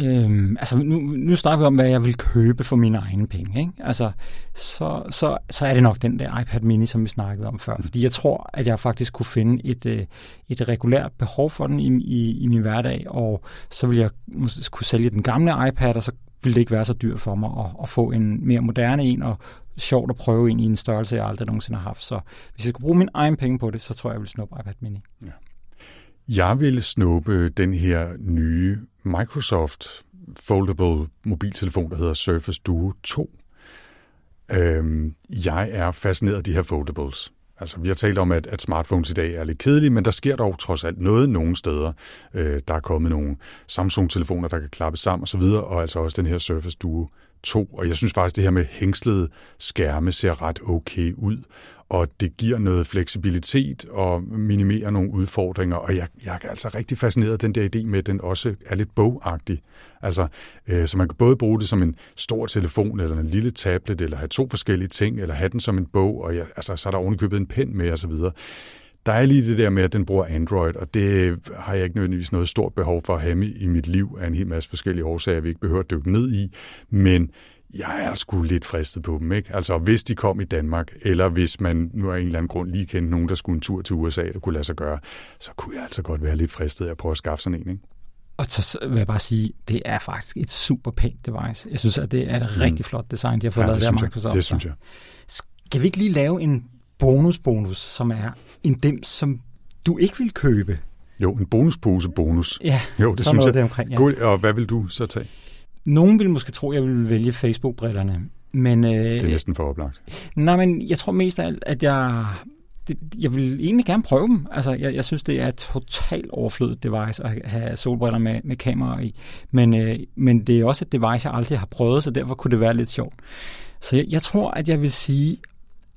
Øhm, altså nu, nu snakker vi om, hvad jeg vil købe for mine egne penge, ikke? Altså, så, så, så er det nok den der iPad Mini, som vi snakkede om før. Fordi jeg tror, at jeg faktisk kunne finde et, et regulært behov for den i, i, i min hverdag, og så ville jeg måske kunne sælge den gamle iPad, og så ville det ikke være så dyrt for mig at, at få en mere moderne en, og sjovt at prøve en i en størrelse, jeg aldrig nogensinde har haft. Så hvis jeg skulle bruge mine egne penge på det, så tror jeg, jeg ville snuppe iPad Mini. Ja. Jeg ville snuppe den her nye Microsoft foldable mobiltelefon, der hedder Surface Duo to. Øhm, jeg er fascineret af de her foldables. Altså, vi har talt om, at, at smartphones i dag er lidt kedelige, men der sker dog trods alt noget nogle steder. Øh, der er kommet nogle Samsung-telefoner, der kan klappe sammen osv., og, og altså også den her Surface Duo to. Og jeg synes faktisk, det her med hængslede skærme ser ret okay ud, og det giver noget fleksibilitet og minimerer nogle udfordringer. Og jeg, jeg er altså rigtig fascineret af den der idé med, at den også er lidt bogagtig. Altså, øh, så man kan både bruge det som en stor telefon eller en lille tablet, eller have to forskellige ting, eller have den som en bog, og jeg, altså, så er der ovenikøbet en pen med osv. Der er lige det der med, at den bruger Android, og det har jeg ikke nødvendigvis noget stort behov for at have i mit liv af en hel masse forskellige årsager, vi ikke behøver at dykke ned i, men jeg er sgu lidt fristet på dem, ikke? Altså, hvis de kom i Danmark, eller hvis man nu af en eller anden grund lige kendte nogen, der skulle en tur til U S A, der kunne lade sig gøre, så kunne jeg altså godt være lidt fristet af at prøve at skaffe sådan en, ikke? Og så vil jeg bare sige, det er faktisk et super pænt device. Jeg synes, at det er et rigtig flot design, de har fået ja, lavet der Microsoft. Det synes jeg. Skal vi ikke lige lave en bonus-bonus, som er en dims, som du ikke vil købe? Jo, en bonuspose-bonus. Ja, jo, det synes jeg. Det omkring, ja. God, og hvad vil du så tage? Nogen ville måske tro, at jeg ville vælge Facebook-brillerne, men... Øh, det er næsten for oplagt. Nej, men jeg tror mest af alt, at jeg... Det, jeg vil egentlig gerne prøve dem. Altså, jeg, jeg synes, det er et totalt overflødigt device at have solbriller med, med kameraer i. Men, øh, men det er også et device, jeg aldrig har prøvet, så derfor kunne det være lidt sjovt. Så jeg, jeg tror, at jeg vil sige,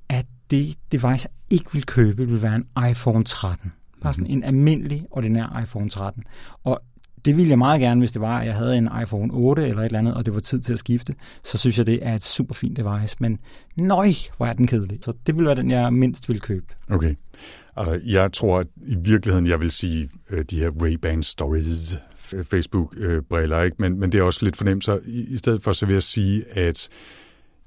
at det device, jeg ikke vil købe, vil være en iPhone tretten. Bare sådan en almindelig, ordinær iPhone tretten. Og det ville jeg meget gerne, hvis det var, at jeg havde en iPhone otte eller et eller andet, og det var tid til at skifte. Så synes jeg, det er et super fint device, men nøj, hvor er den kedelig. Så det ville være den, jeg mindst ville købe. Okay. Altså, jeg tror, at i virkeligheden, jeg vil sige de her Ray-Ban Stories, Facebook-briller, ikke? Men, men det er også lidt fornemt, så i, i stedet for så vil jeg sige, at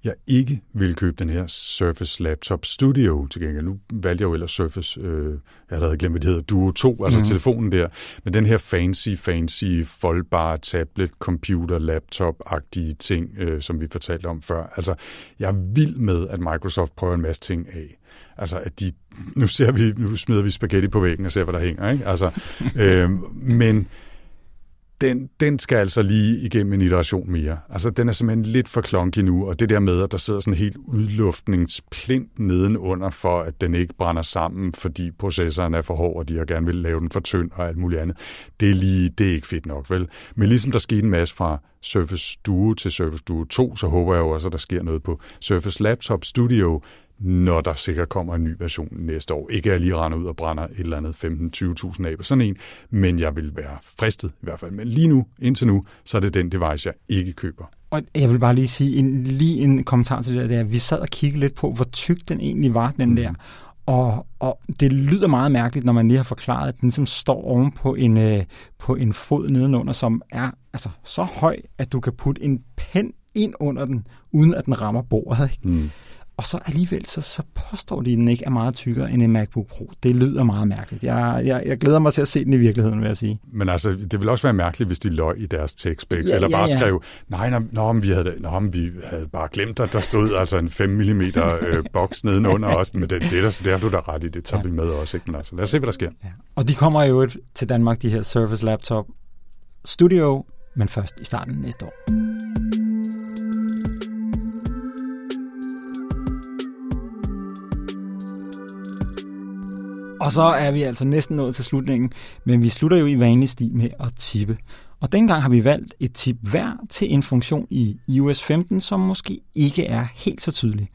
jeg ikke ville købe den her Surface Laptop Studio til gengæld. Nu valgte jeg jo ellers Surface, øh, jeg har allerede glemt, hvad det hedder, Duo to, altså mm. telefonen der. Men den her fancy, fancy, foldbare tablet, computer, laptop-agtige ting, øh, som vi fortalte om før. Altså, jeg er vild med, at Microsoft prøver en masse ting af. Altså, at de, nu, ser vi, nu smider vi spaghetti på væggen og ser, hvad der hænger, ikke? Altså, øh, men... Den, den skal altså lige igennem en iteration mere. Altså, den er simpelthen lidt for klonky nu, og det der med, at der sidder sådan en helt udluftningsplint nedenunder, for at den ikke brænder sammen, fordi processoren er for hård, og de har gerne vil lave den for tynd og alt muligt andet. Det er, lige, det er ikke fedt nok, vel? Men ligesom der skete en masse fra Surface Duo til Surface Duo to, så håber jeg jo også, at der sker noget på Surface Laptop Studio, når der sikkert kommer en ny version næste år. Ikke at jeg lige render ud og brænder et eller andet femten til tyve tusind af på sådan en, men jeg vil være fristet i hvert fald. Men lige nu, indtil nu, så er det den device, jeg ikke køber. Og jeg vil bare lige sige en, lige en kommentar til det der. Vi sad og kiggede lidt på, hvor tyk den egentlig var, den der. Og, og det lyder meget mærkeligt, når man lige har forklaret, at den som står oven på en, øh, på en fod nedenunder, som er altså så høj, at du kan putte en pen ind under den, uden at den rammer bordet, ikke? Mm. Og så alligevel, så, så påstår de, at den ikke er meget tykkere end en MacBook Pro. Det lyder meget mærkeligt. Jeg, jeg, jeg glæder mig til at se den i virkeligheden, vil jeg sige. Men altså, det ville også være mærkeligt, hvis de løg i deres tech-specs, ja, eller bare ja, ja. skrev, nej, nå, nå, vi havde, nå, vi havde bare glemt, at der stod altså en fem millimeter øh, boks nedenunder os, men det, det, der, det har du da ret i, det tager ja. vi med også, ikke? Men altså, lad os se, hvad der sker. Ja. Og de kommer jo til Danmark, de her Surface Laptop Studio, men først i starten næste år. Og så er vi altså næsten nået til slutningen, men vi slutter jo i vanlig stil med at tippe. Og dengang har vi valgt et tip hver til en funktion i i O S femten, som måske ikke er helt så tydelig.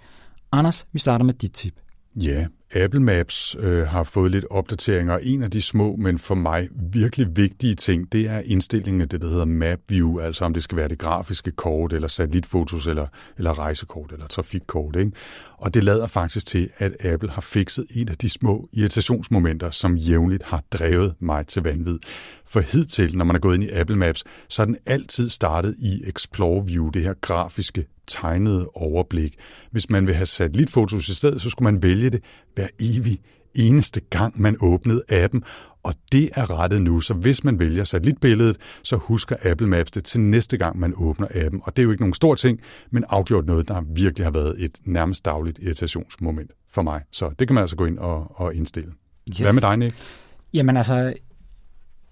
Anders, vi starter med dit tip. Ja, Apple Maps øh, har fået lidt opdateringer. En af de små, men for mig virkelig vigtige ting, det er indstillingen af det, der hedder Map View, altså om det skal være det grafiske kort, eller satellitfotos, eller, eller rejsekort, eller trafikkort. Ikke? Og det lader faktisk til, at Apple har fikset en af de små irritationsmomenter, som jævnligt har drevet mig til vanvid. For hidtil, når man er gået ind i Apple Maps, så er den altid startet i Explore View, det her grafiske tegnede overblik. Hvis man vil have satellitfotos i stedet, så skulle man vælge det hver evig eneste gang, man åbnede appen, og det er rettet nu, så hvis man vælger satellitbilledet, så husker Apple Maps det til næste gang, man åbner appen, og det er jo ikke nogen stor ting, men afgjort noget, der virkelig har været et nærmest dagligt irritationsmoment for mig, så det kan man altså gå ind og, og indstille. Yes. Hvad med dig, Nick? Jamen altså,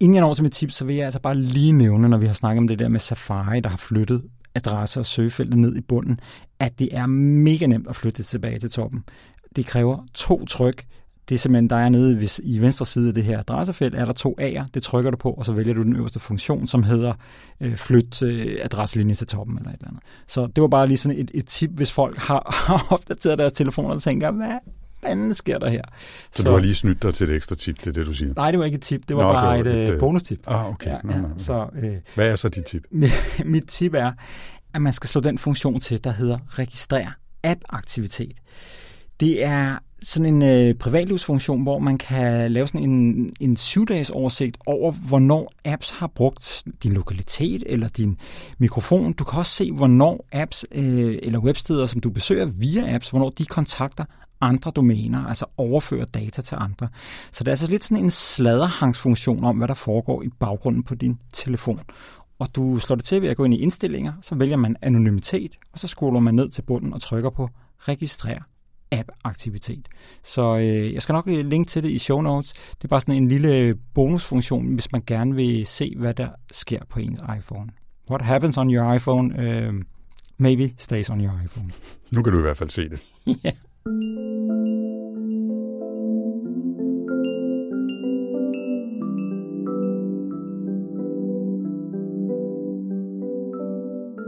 inden jeg når til mit tip, så vil jeg altså bare lige nævne, når vi har snakket om det der med Safari, der har flyttet adresser og søgefeltet ned i bunden, at det er mega nemt at flytte det tilbage til toppen. Det kræver to tryk. Det er simpelthen, der er nede hvis i venstre side af det her adressefelt, er der to A'er. Det trykker du på, og så vælger du den øverste funktion, som hedder øh, flyt øh, adresselinje til toppen eller et eller andet. Så det var bare lige sådan et, et tip, hvis folk har, har opdateret deres telefoner og tænker, hvad fanden sker der her? Så, så du har lige snydt dig til et ekstra tip, det er det, du siger? Nej, det var ikke et tip, det var Nå, bare det var et, et bonustip. Ah, okay. Ja, ja. Nå, nå, nå. Så, øh, hvad er så dit tip? Mit tip er, at man skal slå den funktion til, der hedder registrer app-aktivitet. Det er sådan en øh, privatlivsfunktion, hvor man kan lave sådan en, en syv-dages oversigt over, hvornår apps har brugt din lokalitet eller din mikrofon. Du kan også se, hvornår apps øh, eller websteder, som du besøger via apps, hvornår de kontakter andre domæner, altså overfører data til andre. Så det er altså lidt sådan en sladderhangsfunktion om, hvad der foregår i baggrunden på din telefon. Og du slår det til ved at gå ind i indstillinger, så vælger man anonymitet, og så scroller man ned til bunden og trykker på registrer app-aktivitet. Så øh, jeg skal nok linke til det i show notes. Det er bare sådan en lille bonusfunktion, hvis man gerne vil se, hvad der sker på ens iPhone. What happens on your iPhone, uh, maybe stays on your iPhone. Nu kan du i hvert fald se det. Ja.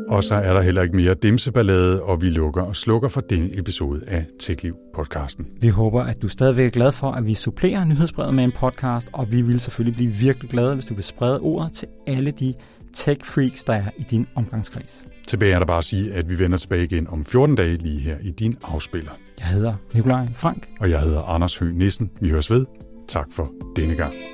Og så er der heller ikke mere dimseballade, og vi lukker og slukker for denne episode af TechLiv-podcasten. Vi håber, at du stadigvæk er glad for, at vi supplerer nyhedsbrevet med en podcast, og vi vil selvfølgelig blive virkelig glade, hvis du vil sprede ordet til alle de tech-freaks, der er i din omgangskreds. Tilbage er der bare at sige, at vi vender tilbage igen om fjorten dage lige her i din afspiller. Jeg hedder Nikolaj Frank. Og jeg hedder Anders Høgh Nissen. Vi høres ved. Tak for denne gang.